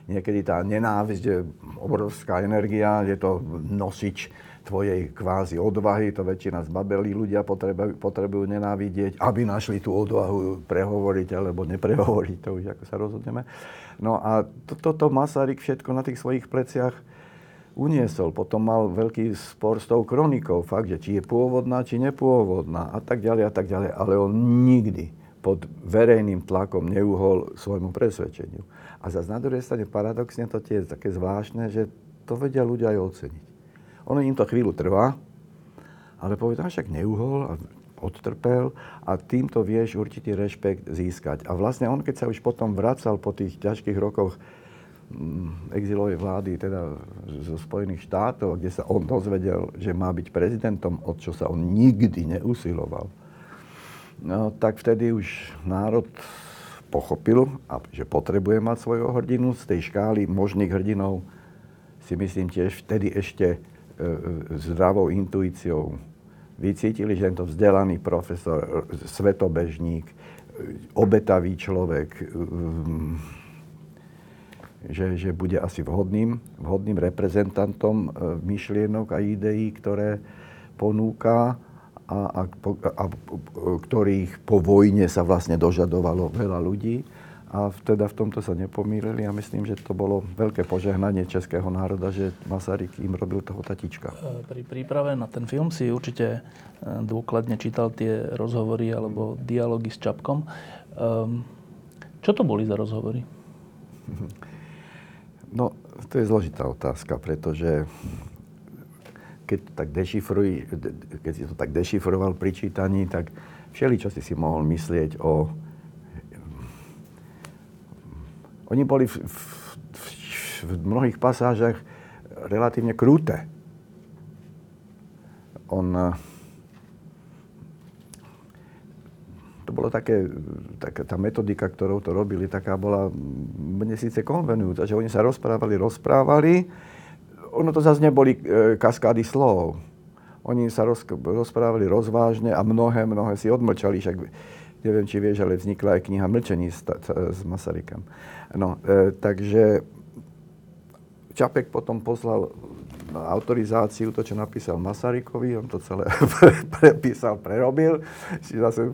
niekedy tá nenávisť je obrovská energia, je to nosič tvojej kvázi odvahy, to väčšina zbabelí ľudia potrebujú, potrebujú nenávidieť, aby našli tú odvahu prehovoriť alebo neprehovoriť, to už ako sa rozhodneme. No a toto to, to Masaryk všetko na tých svojich pleciach uniesol. Potom mal veľký spor s tou kronikou, fakt, že či je pôvodná, či nepôvodná a tak ďalej a tak ďalej, ale on nikdy pod verejným tlakom neuhol svojmu presvedčeniu. A zase na druhej strane paradoxne to tiež také zvláštne, že to vedia ľudia aj oceniť. Ono im to chvíľu trvá, ale povedal, však neuhol a odtrpel a týmto vieš určitý rešpekt získať. A vlastne on, keď sa už potom vracal po tých ťažkých rokoch exilovej vlády, teda zo Spojených štátov, kde sa on dozvedel, že má byť prezidentom, od čo sa on nikdy neusiloval, no, tak vtedy už národ pochopil, že potrebuje mať svojho hrdinu. Z tej škály možných hrdinov si myslím tiež vtedy ešte e, zdravou intuíciou vycítili, že tento vzdelaný profesor, svetobežník, obetavý človek, e, že, že bude asi vhodným, vhodným reprezentantom e, myšlienok a ideí, ktoré ponúka, A, a, a, a ktorých po vojne sa vlastne dožadovalo veľa ľudí. A teda v tomto sa nepomýlili a myslím, že to bolo veľké požehnanie českého národa, že Masaryk im robil toho tatička. Pri príprave na ten film si určite dôkladne čítal tie rozhovory alebo dialógy s Čapkom. Čo to boli za rozhovory? No, to je zložitá otázka, pretože keď tak dešifruj, keď si to tak dešifroval pri čítaní, tak všeličo si si mohol myslieť o... Oni boli v, v, v, v mnohých pasážach relatívne kruté. On... To bolo také, taká tá metodika, ktorou to robili, taká bola mne síce konvenujúca, že oni sa rozprávali, rozprávali, ono to zase neboli kaskády slov. Oni sa rozprávali rozvážne a mnohé, mnohé si odmlčali. Však neviem, či vieš, ale vznikla aj kniha Mlčení s, s Masarykem. No, e, takže Čapek potom poslal autorizáciu, to, čo napísal Masarykovi, on to celé prepísal, prerobil, si zase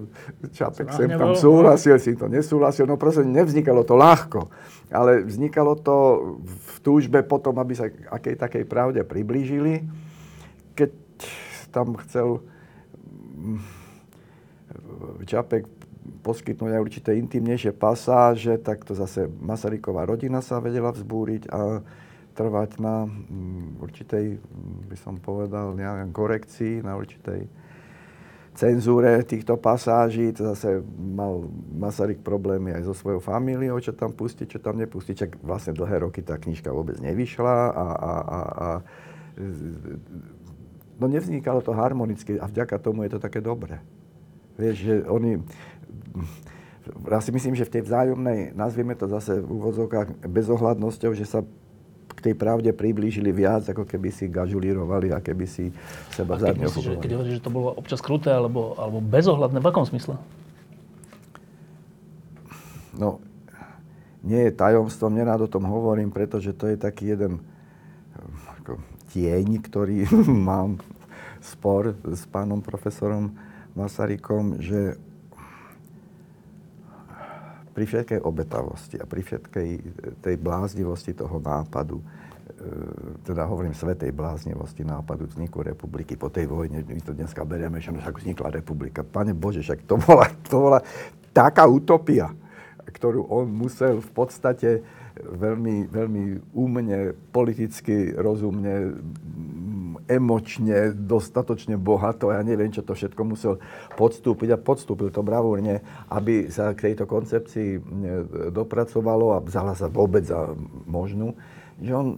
Čapek sem tam súhlasil, si to nesúhlasil, no proste nevznikalo to ľahko, ale vznikalo to v túžbe potom, aby sa akej takej pravde priblížili, keď tam chcel Čapek poskytnúť aj určité intimnejšie pasáže, tak to zase Masaryková rodina sa vedela vzbúriť a trvať na určitej, by som povedal, nejakej korekcii, na určitej cenzúre týchto pasáží. To zase mal Masaryk problémy aj so svojou famíliou, čo tam pustiť, čo tam nepustiť. Čak vlastne dlhé roky tá knižka vôbec nevyšla a, a, a, a no nevznikalo to harmonicky a vďaka tomu je to také dobré. Vieš, že oni... Ja si myslím, že v tej vzájomnej, nazvieme to zase v úvodzovkách bezohľadnosťou, že sa k tej pravde priblížili viac, ako keby si gažulírovali a keby si seba zadňofukovali. Keď hovoríš, že to bolo občas kruté alebo, alebo bezohľadné, v akom smysle? No, nie je tajomstvom, nerád o tom hovorím, pretože to je taký jeden ako, tieň, ktorý mám spor s pánom profesorom Masarykom, že pri všetkej obetavosti a pri všetkej tej bláznivosti toho nápadu, teda hovorím svetej bláznivosti nápadu vzniku republiky po tej vojne, my to dneska berieme, že ako vznikla republika. Pane Bože, však to bola, to bola taká utopia, ktorú on musel v podstate veľmi, veľmi umne, politicky, rozumne, emočne, dostatočne bohato, ja neviem, čo to všetko musel podstúpiť a podstúpil to bravúrne, aby sa k tejto koncepcii dopracovalo a vzala sa vôbec za možnú, že on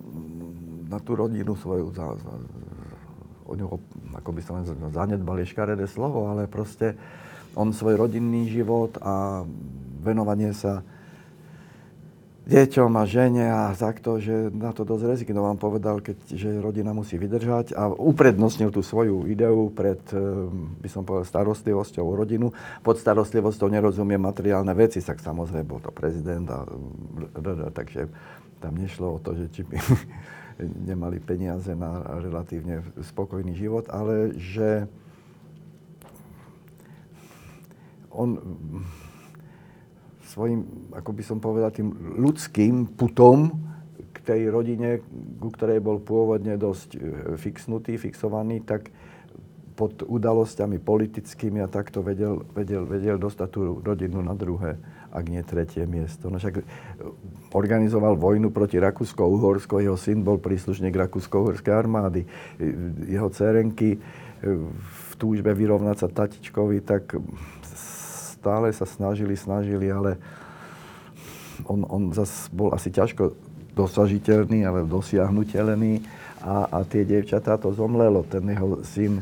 na tú rodinu svoju, za, za, o ňoho, ako by sa len zanedbali škaredé slovo, ale proste on svoj rodinný život a venovanie sa deťom a žene a takto, že na to dosť rezignoval, povedal, keď, že rodina musí vydržať a uprednostnil tú svoju ideu pred, by som povedal, starostlivosťou o rodinu. Pod starostlivosťou nerozumie materiálne veci, tak samozrejme bol to prezident a takže tam nešlo o to, že či by nemali peniaze na relatívne spokojný život, ale že on... svojím, ako by som povedal, tým ľudským putom k tej rodine, ku ktorej bol pôvodne dosť fixnutý, fixovaný, tak pod udalosťami politickými a takto vedel, vedel, vedel dostať tú rodinu na druhé, ak nie tretie miesto. No však organizoval vojnu proti Rakúsko-Uhorsko, jeho syn bol príslušník Rakúsko-Uhorskej armády, jeho dcérenky v túžbe vyrovnať sa tatičkovi, tak... Stále sa snažili, snažili, ale on, on zase bol asi ťažko dosažiteľný, ale dosiahnuteľný a, a tie dievčatá to zomlelo. Ten jeho syn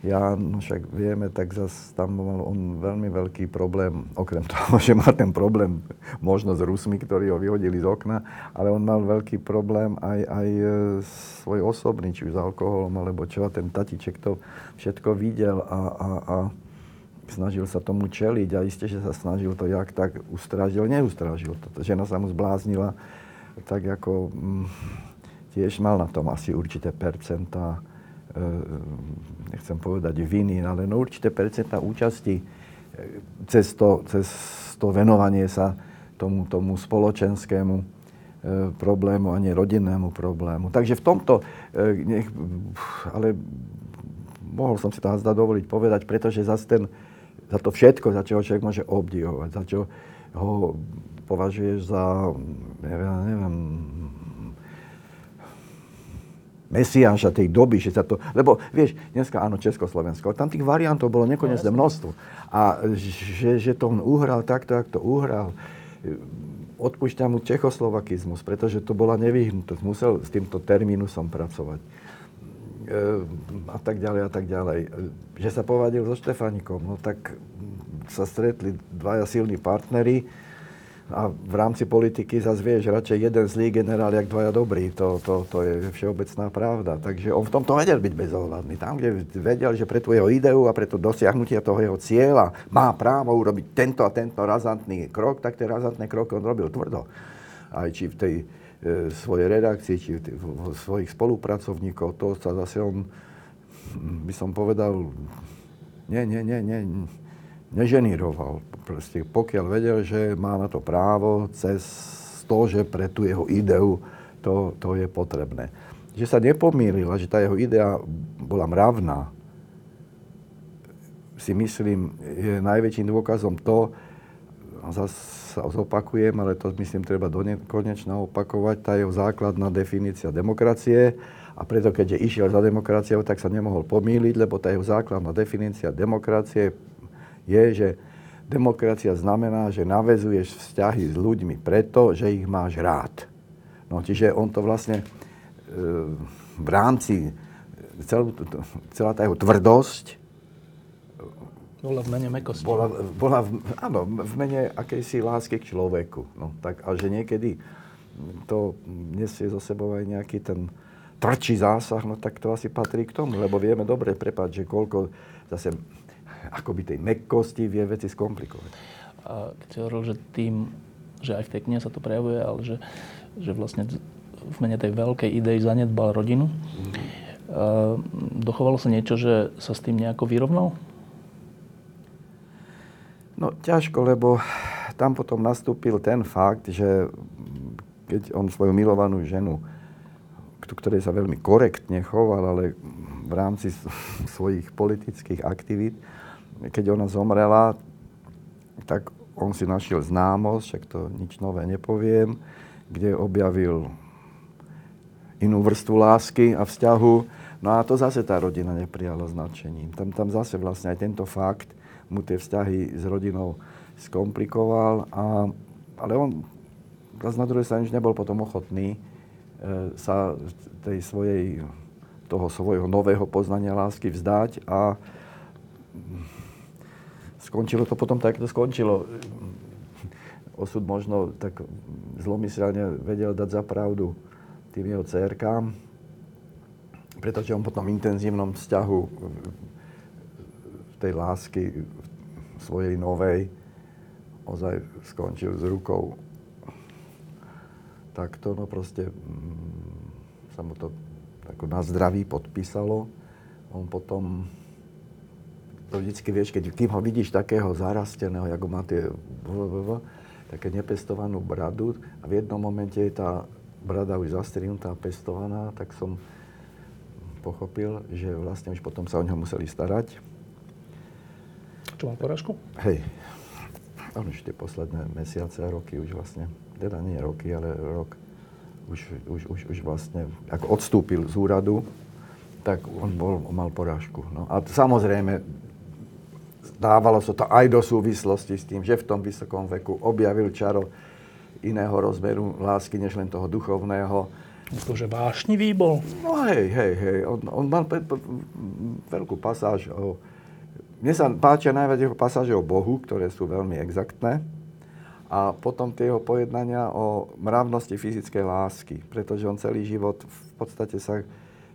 Jan, však vieme, tak zase tam mal on veľmi veľký problém, okrem toho, že má ten problém možno s Rusmi, ktorí ho vyhodili z okna, ale on mal veľký problém aj, aj svoj osobný, či už s alkoholom, alebo čo, a ten tatiček to všetko videl a... a, a snažil sa tomu čeliť a iste, že sa snažil to jak tak ustrážil, neustrážil to. Žena sa mu zbláznila, tak ako mm, tiež mal na tom asi určité percentá, e, nechcem povedať viny, ale no určité percentá účasti e, cez, to, cez to venovanie sa tomu, tomu spoločenskému e, problému a nie rodinnému problému. Takže v tomto, e, nech, ale mohol som si to zda dovoliť povedať, pretože zase ten za to všetko, za čo človek môže obdivovať, za čo ho považuješ za, neviem, neviem, mesiáša tej doby, že sa to... Lebo, vieš, dneska áno, Československo, tam tých variantov bolo nekonečné množstvo. A že, že to on uhral takto, jak to uhral, odpúšťa mu čechoslovakizmus, pretože to bola nevyhnutosť, musel s týmto termínusom pracovať. A tak ďalej, a tak ďalej. Že sa povadil so Štefánikom, no tak sa stretli dvaja silní partneri, A v rámci politiky zase vieš, radšej jeden zlý generál, jak dvaja dobrý. To, to, to je všeobecná pravda. Takže on v tomto vedel byť bezohľadný. Tam, kde vedel, že pre tú jeho ideu a pre to dosiahnutie toho jeho cieľa má právo urobiť tento a tento razantný krok, tak tie razantné kroky on robil tvrdo. Aj či v tej e, svojej redakcii, či v, t- v svojich spolupracovníkov, to sa zase on, by som povedal, nie, nie, nie, nie, neženíroval. Proste pokiaľ vedel, že má na to právo cez to, že pre tú jeho ideu to, to je potrebné. Že sa nepomýlila, že tá jeho idea bola mravná, si myslím, je najväčším dôkazom to, a zase sa zopakujem, ale to myslím treba do nekonečna opakovať, tá jeho základná definícia demokracie. A preto, keďže išiel za demokraciou, tak sa nemohol pomýliť, lebo tá jeho základná definícia demokracie je, že demokracia znamená, že naväzuješ vzťahy s ľuďmi preto, že ich máš rád. No, čiže on to vlastne e, v rámci, celú, celá tá jeho tvrdosť bola v mene mäkosti. Bola, bola v, áno, v mene akejsi lásky k človeku. No, tak, a že niekedy to nesie zo sebou aj nejaký ten tvrdší zásah, no tak to asi patrí k tomu, lebo vieme dobre, prepáč, že koľko zase akoby tej mäkkosti vie veci skomplikovať. A keď si hovoril, že tým, že aj v tej knihe sa to prejavuje, ale že, že vlastne v mene tej veľkej idei zanedbal rodinu, mm-hmm. a dochovalo sa niečo, že sa s tým nejako vyrovnal? No ťažko, lebo tam potom nastúpil ten fakt, že keď on svoju milovanú ženu, ktorej sa veľmi korektne choval, ale v rámci svojich politických aktivít. Keď ona zomrela, tak on si našiel známosť, však to nič nové nepoviem, kde objavil inú vrstvu lásky a vzťahu. No a to zase tá rodina neprijala značením. Tam, tam zase vlastne aj tento fakt mu tie vzťahy s rodinou skomplikoval. A, ale on zase na druhej strane už nebol potom ochotný sa tej svojej, toho svojho nového poznania lásky vzdať a skončilo to potom tak, to skončilo. Osud možno tak zlomyselne vedel dať za pravdu tým jeho dcérkám, pretože on potom v intenzívnom vzťahu tej lásky svojej novej ozaj skončil s rukou. Takto, no proste mm, sa mu to tako na zdraví podpísalo. On potom, to vždycky vieš, keď kým ho vidíš takého zarasteného, jak ho má tie blablabla, také nepestovanú bradu a v jednom momente je tá brada už zastrihnutá, pestovaná, tak som pochopil, že vlastne už potom sa o ňo museli starať. Čo mám porážku? Hej. On už tie posledné mesiace a roky už vlastne teda nie roky, ale rok už, už, už, už vlastne, ako odstúpil z úradu, tak on bol, mal porážku. No a samozrejme, dávalo sa so to aj do súvislosti s tým, že v tom vysokom veku objavil čaro iného rozmeru lásky, než len toho duchovného. To, že vášnivý bol? No hej, hej, hej. On, on mal pe- pe- veľkú pasáž o... Mne sa páčia najviac jeho pasáže o Bohu, ktoré sú veľmi exaktné. A potom tie jeho pojednania o mravnosti fyzickej lásky, pretože on celý život v podstate sa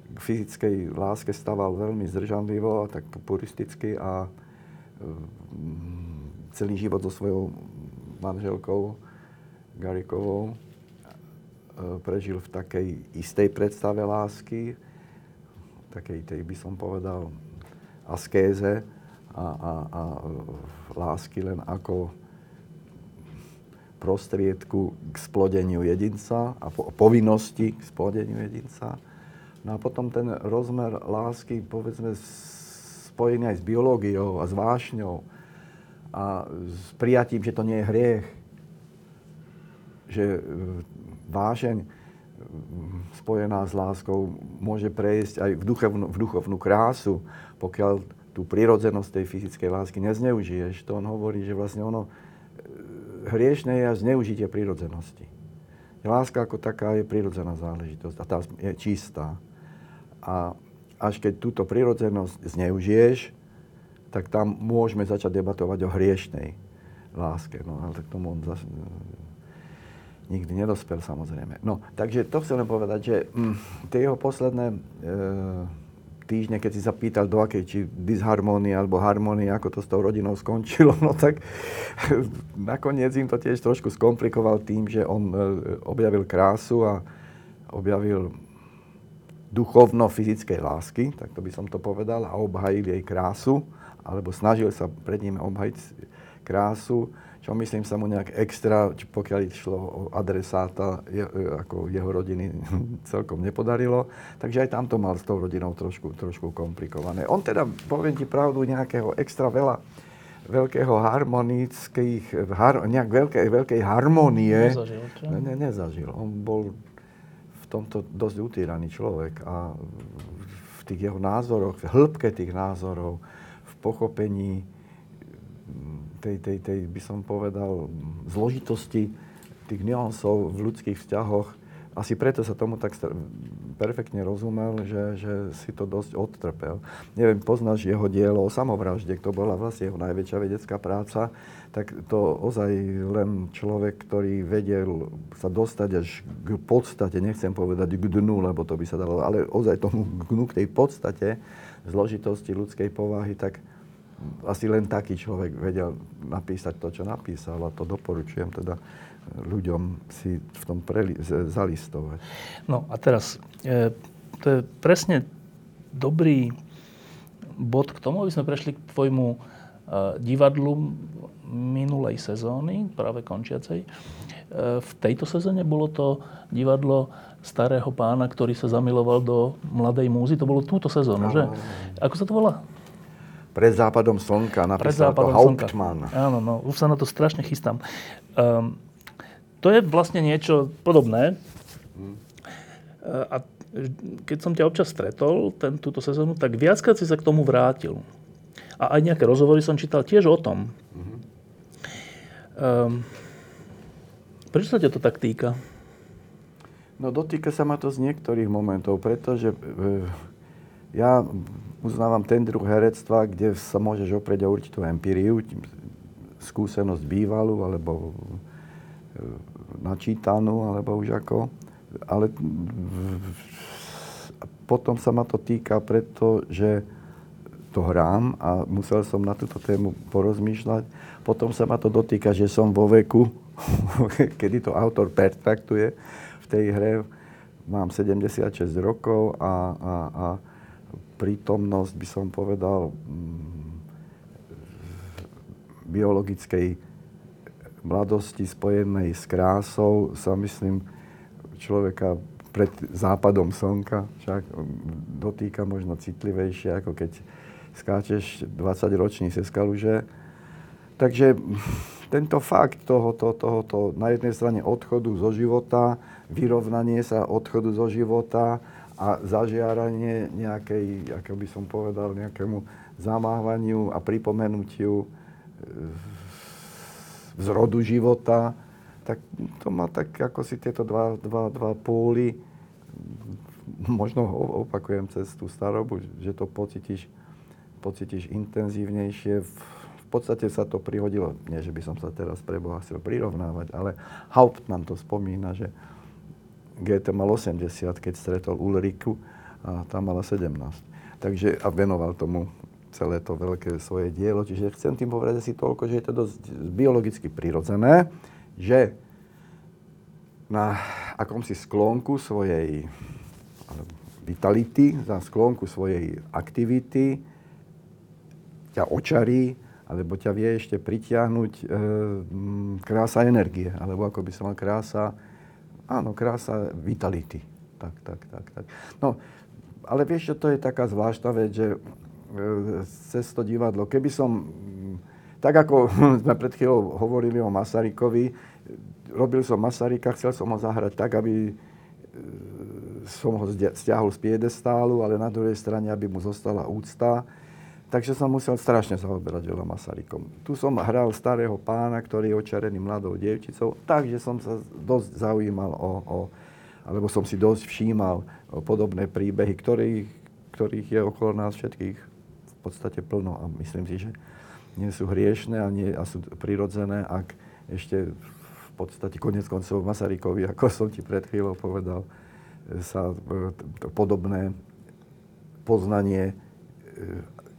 k fyzickej láske staval veľmi zdržanlivo, tak puristicky a celý život so svojou manželkou Garikovou prežil v takej istej predstave lásky, takej tej, by som povedal, askéze a, a, a lásky len ako prostriedku k splodeniu jedinca a po, povinnosti k splodeniu jedinca. No a potom ten rozmer lásky, povedzme, spojený aj s biológiou a s vášňou a s prijatím, že to nie je hriech. Že vášeň spojená s láskou môže prejsť aj v duchovnú, v duchovnú krásu, pokiaľ tú prirodzenosť tej fyzickej lásky nezneužiješ. To on hovorí, že vlastne ono hriešne je až zneužitie prirodzenosti. Láska ako taká je prirodzená záležitosť a tá je čistá. A až keď túto prirodzenosť zneužiješ, tak tam môžeme začať debatovať o hriešnej láske. No ale tak tomu on zase nikdy nedospel, samozrejme. No, takže to chcem povedať, že mm, tie jeho posledné e, týždne, keď si sa pýtal, do akej, či disharmónie alebo harmónie, ako to s tou rodinou skončilo, no tak nakoniec im to tiež trošku skomplikoval tým, že on e, objavil krásu a objavil duchovno-fyzickej lásky, tak to by som to povedal, a obhajil jej krásu, alebo snažil sa pred ním obhajiť krásu, čo myslím sa mu nejak extra, pokiaľ išlo o adresáta je, ako jeho rodiny, celkom nepodarilo. Takže aj tam to mal s tou rodinou trošku, trošku komplikované. On teda, poviem ti pravdu, nejakého extra veľa veľkého harmonických, har, nejak veľkej, veľkej harmonie nezažil, ne, ne, nezažil. On bol v tomto dosť utíraný človek a v tých jeho názoroch, v hĺbke tých názorov, v pochopení tej, tej, tej, by som povedal, zložitosti tých nuansov v ľudských vzťahoch. Asi preto sa tomu tak perfektne rozumel, že, že si to dosť odtrpel. Neviem, poznáš jeho dielo o samovražde, to bola vlastne jeho najväčšia vedecká práca, tak to ozaj len človek, ktorý vedel sa dostať až k podstate, nechcem povedať k dnu, lebo to by sa dalo, ale ozaj tomu dnu, k tej podstate zložitosti ľudskej povahy, tak asi len taký človek vedel napísať to, čo napísal, a to doporučujem teda ľuďom si v tom preli- zalistovať. No a teraz, e, to je presne dobrý bod k tomu, aby sme prešli k tvojmu e, divadlu minulej sezóny, práve končiacej. E, v tejto sezóne bolo to divadlo starého pána, ktorý sa zamiloval do mladej múzy. To bolo túto sezónu, no, že? Ako sa to volá? Pred západom slnka, napísal to Hauptmann. Áno, no, už sa na to strašne chystám. Um, to je vlastne niečo podobné. Hmm. A keď som ťa občas stretol ten, túto sezónu, tak viackrát si sa k tomu vrátil. A aj nejaké rozhovory som čítal tiež o tom. Hmm. Um, prečo sa ťa to tak týka? No, dotýka sa ma to z niektorých momentov, pretože uh, ja... uznávam ten druh herectva, kde sa môžeš oprieť o určitú empíriu, skúsenosť bývalú, alebo načítanú, alebo už ako. Ale potom sa ma to týka, pretože to hrám a musel som na túto tému porozmýšľať. Potom sa ma to dotýka, že som vo veku, kedy to autor pertraktuje v tej hre. Mám sedemdesiatšesť rokov a... a, a prítomnosť, by som povedal, biologickej mladosti spojenej s krásou, sa myslím, človeka pred západom slnka však dotýka možno citlivejšie, ako keď skáčeš dvadsaťročný cez kaluže. Takže tento fakt tohoto, tohoto na jednej strane odchodu zo života, vyrovnanie sa odchodu zo života, a zažiaranie nejakej, ako by som povedal, nejakému zamávaniu a pripomenutiu z rodu života, tak to má tak, ako si tieto dva, dva, dva póly, možno opakujem cez tú starobu, že to pocítiš, pocítiš intenzívnejšie. V podstate sa to prihodilo, nie že by som sa teraz pre Boha chcel prirovnávať, ale Hauptmann to spomína, že Goethe mal osemdesiat, keď stretol Ulriku, a tá mala sedemnásť. Takže a venoval tomu celé to veľké svoje dielo. Čiže chcem tým povedať asi toľko, že je to dosť biologicky prirodzené, že na akomsi sklonku svojej vitality, na sklonku svojej aktivity ťa očarí, alebo ťa vie ešte pritiahnuť e, krása energie, alebo ako by sa mal krása Áno, krása vitality. Tak, tak, tak, tak. No, ale vieš, čo to je taká zvláštna vec, že e, cez to divadlo, keby som, tak ako sme pred chvíľou hovorili o Masarykovi, robil som Masaryka, chcel som ho zahrať tak, aby e, som ho stiahol z piedestálu, ale na druhej strane, aby mu zostala úcta. Takže som musel strašne zaoberať veľa Masarykom. Tu som hral starého pána, ktorý je očarený mladou dievčicou, takže som sa dosť zaujímal o, o alebo som si dosť všímal podobné príbehy, ktorých, ktorých je okolo nás všetkých v podstate plno. A myslím si, že nie sú hriešne a, nie, a sú prirodzené, ak ešte v podstate koniec koncov Masarykovi, ako som ti pred chvíľou povedal, sa podobné poznanie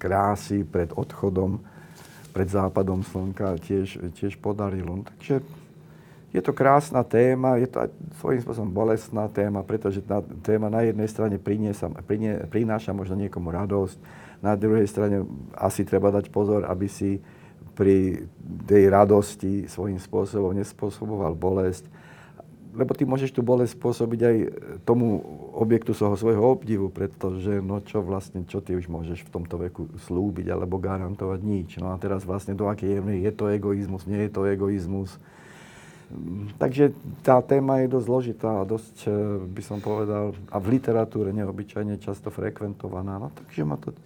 krásy pred odchodom, pred západom slnka tiež, tiež podarilo. Takže je to krásna téma, je to svojím spôsobom bolestná téma, pretože tá téma na jednej strane priniesa, prinie, prináša možno niekomu radosť, na druhej strane asi treba dať pozor, aby si pri tej radosti svojím spôsobom nespôsoboval bolesť, lebo ty môžeš tú bolesť spôsobiť aj tomu objektu svojho obdivu, pretože no čo vlastne, čo ty už môžeš v tomto veku slúbiť alebo garantovať nič. No a teraz vlastne do akej miery je to egoizmus, nie je to egoizmus. Takže tá téma je dosť zložitá a dosť, by som povedal, a v literatúre neobyčajne často frekventovaná. No takže ma to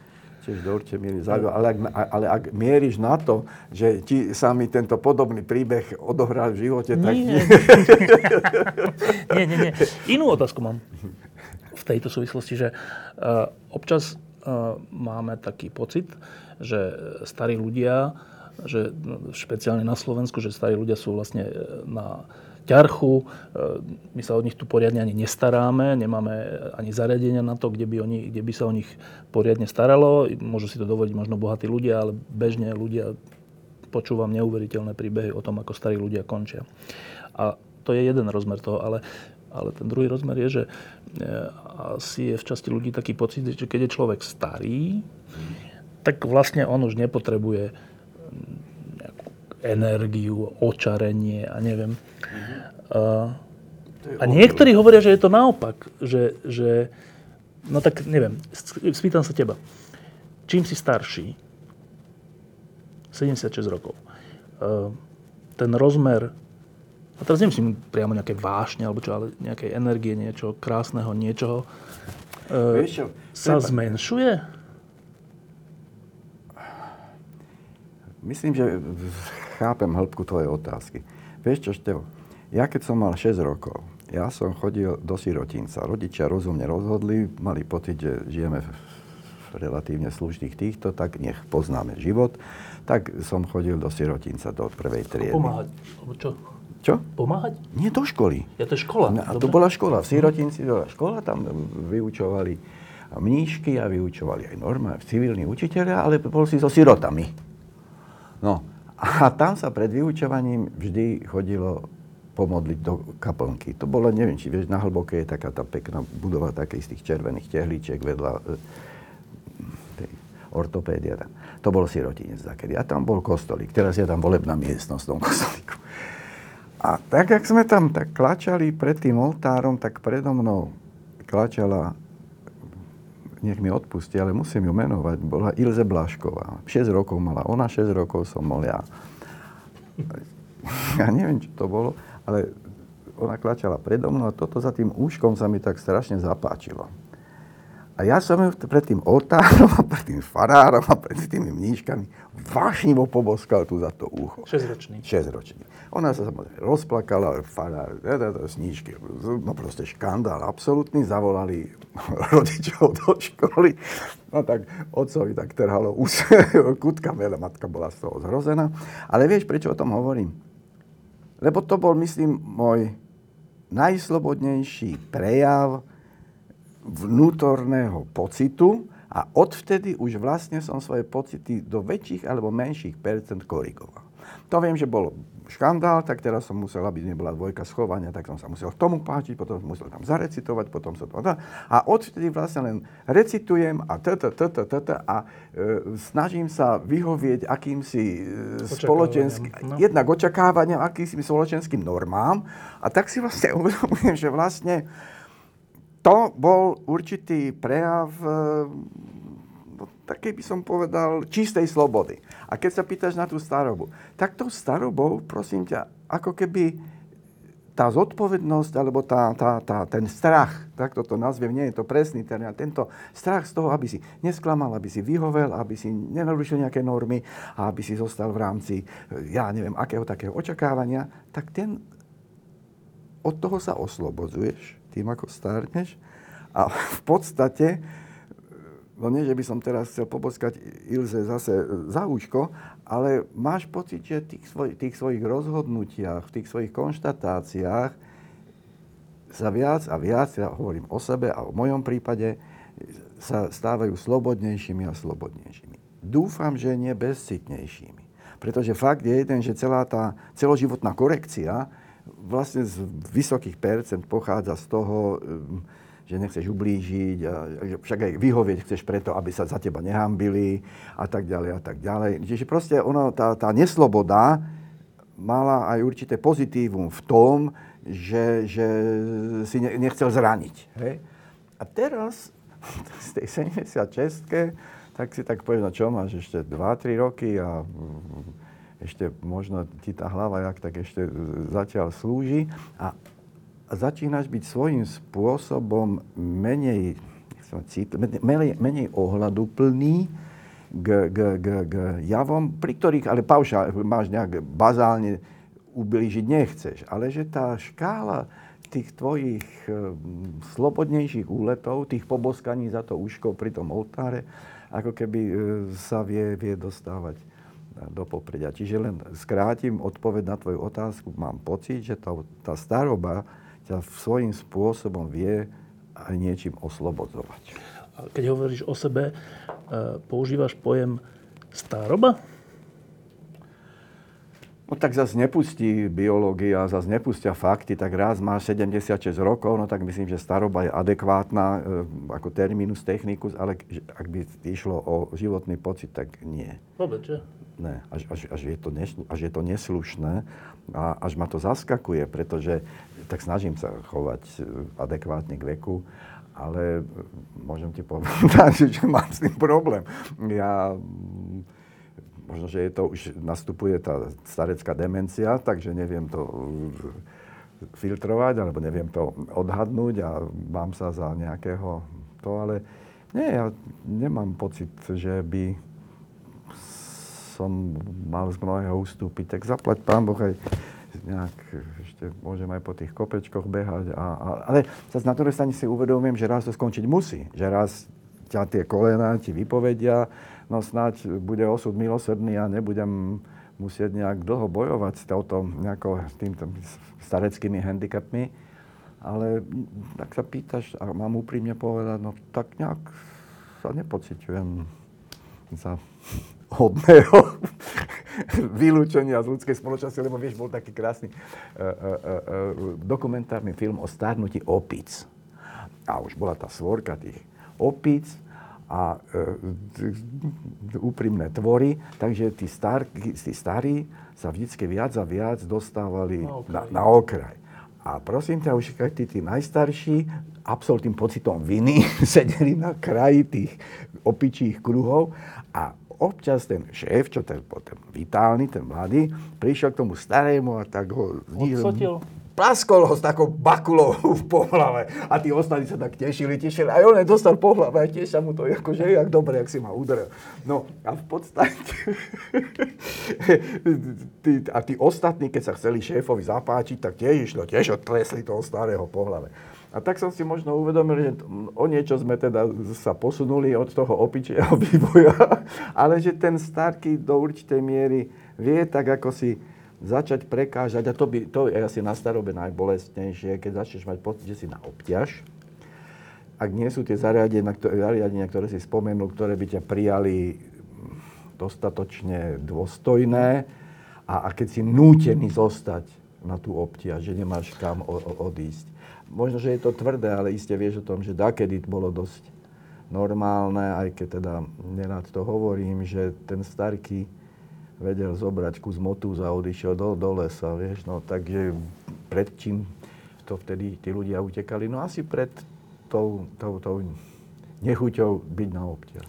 tiež do určitej miery zaujíma. Ale, ale ak mieríš na to, že ti sami tento podobný príbeh odohral v živote, nie, tak... Nie. nie, nie, nie. Inú otázku mám v tejto súvislosti, že uh, občas uh, máme taký pocit, že starí ľudia, že špeciálne na Slovensku, že starí ľudia sú vlastne na ťarchu, my sa o nich tu poriadne ani nestaráme, nemáme ani zariadenia na to, kde by, oni, kde by sa o nich poriadne staralo. Môžu si to dovoliť možno bohatí ľudia, ale bežne ľudia, počúvam neuveriteľné príbehy o tom, ako starí ľudia končia. A to je jeden rozmer toho, ale, ale ten druhý rozmer je, že asi je v časti ľudí taký pocit, že keď je človek starý, tak vlastne on už nepotrebuje nejakú energiu, očarenie a neviem. Mm-hmm. Uh, a niektorí hovoria, že je to naopak. Že, že, no tak neviem, spýtam sa teba. Čím si starší, sedemdesiatšesť rokov, uh, ten rozmer, a teraz nemyslím priamo nejaké vášne, alebo čo, ale nejaké energie, niečo krásneho, niečoho, uh, Víš, sa neba. zmenšuje? Myslím, že chápem hĺbku tvojej otázky. Vieš čo, Števo, ja keď som mal šesť rokov, ja som chodil do sirotinca. Rodičia rozumne rozhodli, mali pocit, že žijeme v relatívne slušných týchto, tak nech poznáme život. Tak som chodil do sirotinca do prvej triedy. Pomáhať? Čo? Čo? Pomáhať? Nie, do školy. Ja to je škola. No, a to bola škola. V sirotinci bola škola, tam vyučovali mníšky a vyučovali aj normálne civilní učitelia, ale bol si so sirotami. No a tam sa pred vyučovaním vždy chodilo pomodliť do kaplnky. To bolo, neviem, či vieš, na Hlbokej je taká tá pekná budova takých z tých červených tehličiek vedľa e, tej ortopédia. Tam. To bol sirotinec takedy. A tam bol kostolík. Teraz je tam volebná miestnosť v tom kostolíku. A tak, jak sme tam tak klačali pred tým oltárom, tak predo mnou klačala, nech mi odpustí, ale musím ju menovať, bola Ilze Blašková. šesť rokov mala ona, šesť rokov som mal ja. Ja neviem, čo to bolo, ale ona klačala predo mnou a toto za tým úškom sa mi tak strašne zapáčilo. A ja som ju pred tým oltárom a pred tým farárom a pred tými mníškami vášnivo poboskal tu za to ucho. šesťročný. šesťročný. Ona sa samozrejme rozplakala, farár, snížky, no proste škandál absolútny, zavolali rodičov do školy. No tak otcovi tak trhalo kútka, veľa matka bola z toho zhrozená. Ale vieš, prečo o tom hovorím? Lebo to bol, myslím, môj najslobodnejší prejav vnútorného pocitu a odvtedy už vlastne som svoje pocity do väčších alebo menších percent korigoval. To viem, že bol škandál, tak teraz som musel, aby nebola dvojka schovania, tak som sa musel k tomu páčiť, potom som musel tam zarecitovať, potom som to... A odvtedy vlastne len recitujem a tata, tata, tata a snažím sa vyhovieť akýmsi spoločenským, jednak očakávaniam, akýmsi spoločenským normám a tak si vlastne uvedomujem, že vlastne to bol určitý prejav, no, takej by som povedal, čistej slobody. A keď sa pýtaš na tú starobu, tak tou starobou, prosím ťa, ako keby tá zodpovednosť, alebo tá, tá, tá, ten strach, tak toto nazviem, nie je to presný termín, tento strach z toho, aby si nesklamal, aby si vyhovel, aby si nenarušil nejaké normy a aby si zostal v rámci, ja neviem, akého takého očakávania, tak ten, od toho sa oslobodzuješ tým, ako stárneš. A v podstate No nie, že by som teraz chcel poboskať Ilze zase za uško, ale máš pocit, že v tých, svoj, tých svojich rozhodnutiach, v tých svojich konštatáciách sa viac a viac, ja hovorím o sebe a o mojom prípade, sa stávajú slobodnejšími a slobodnejšími. Dúfam, že nie bezcitnejšími. Pretože fakt je jeden, že celá tá celoživotná korekcia vlastne z vysokých percent pochádza z toho, že nechceš ublížiť, a však aj vyhovieť chceš preto, aby sa za teba nehambili a tak ďalej a tak ďalej. Čiže proste ono, tá, tá nesloboda mala aj určité pozitívum v tom, že, že si nechcel zraniť. Hej? A teraz z tej sedemdesiatšestke, tak si tak povieš, no čo máš ešte dva tri roky a ešte možno ti tá hlava jak tak ešte zatiaľ slúži. A A začínaš byť svojím spôsobom menej, cít, menej, menej ohľaduplný k, k, k, k javom, pri ktorých ale paušál, máš nejak bazálne ublížiť nechceš. Ale že tá škála tých tvojich slobodnejších úletov, tých poboskaní za to uško pri tom oltáre, ako keby sa vie, vie dostávať do popredia. Čiže len skrátim odpoveď na tvoju otázku. Mám pocit, že tá, tá staroba ťa svojím spôsobom vie aj niečím oslobodzovať. A keď hovoríš o sebe, používaš pojem staroba? No tak zase nepustí biológia, zase nepustia fakty, tak raz máš sedemdesiatšesť rokov, no tak myslím, že staroba je adekvátna ako terminus technicus, ale ak by išlo o životný pocit, tak nie. Vôbec, že? Ne, až, až, až, je to neslu, až je to neslušné a až ma to zaskakuje, pretože tak snažím sa chovať adekvátne k veku, ale môžem ti povedať, že mám s tým problém. Ja, možno, že je to už nastupuje tá starecká demencia, takže neviem to filtrovať, alebo neviem to odhadnúť a mám sa za nejakého to, ale nie, ja nemám pocit, že by som mal z mnohého ustúpiť, tak zaplať pán Boh aj nejak, ešte môžem aj po tých kopečkoch behať. A, a, ale zase na druhej strane si uvedomím, že raz to skončiť musí, že raz ťa tie kolená ti vypovedia, no snáď bude osud milosrdný a nebudem musieť nejak dlho bojovať s, touto, nejako, s týmto stareckými handicapmi, ale tak sa pýtaš a mám úprimne povedať, no tak nejak sa nepociťujem za hodného vylúčenia z ľudskej spoločnosti, lebo vieš, bol taký krásny uh, uh, uh, dokumentárny film o starnutí opíc. A už bola tá svorka tých opíc a uh, úprimné tvory, takže tí, star, tí starí sa vždycky viac a viac dostávali na okraj. Na, na okraj. A prosím ťa, už keď tí, tí najstarší absolútnym pocitom viny sedeli na kraji tých opičích kruhov a občas ten šéf, čo ten, ten vitálny, ten mladý, prišiel k tomu starému a tak ho znížil. Plaskol ho s takou bakulou po hlave. A tí ostatní sa tak tešili, tešili. A on aj dostal po hlave a tiež sa mu to akože, jak dobre, jak si ma udrel. No a v podstate tí, a tí ostatní, keď sa chceli šéfovi zapáčiť, tak tiež išlo, tiež odtresli toho starého po hlave. A tak som si možno uvedomil, že o niečo sme teda sa posunuli od toho opičieho vývoja, ale že ten starký do určitej miery vie tak, ako si začať prekážať. A to, by, to je asi na starobe najbolestnejšie, keď začneš mať pocit, že si na obťaž. Ak nie sú tie zariadenia, ktoré si spomenul, ktoré by ťa prijali dostatočne dôstojné a, a keď si nútený zostať na tú obťaž, že nemáš kam o, o, odísť. Možno, že je to tvrdé, ale iste vieš o tom, že dakedy bolo dosť normálne, aj keď teda nerád to hovorím, že ten starký vedel zobrať kus motúza a odišiel do, do lesa, vieš, no takže pred čím to vtedy tí ľudia utekali? No asi pred tou, tou, tou nechuťou byť na obťaž.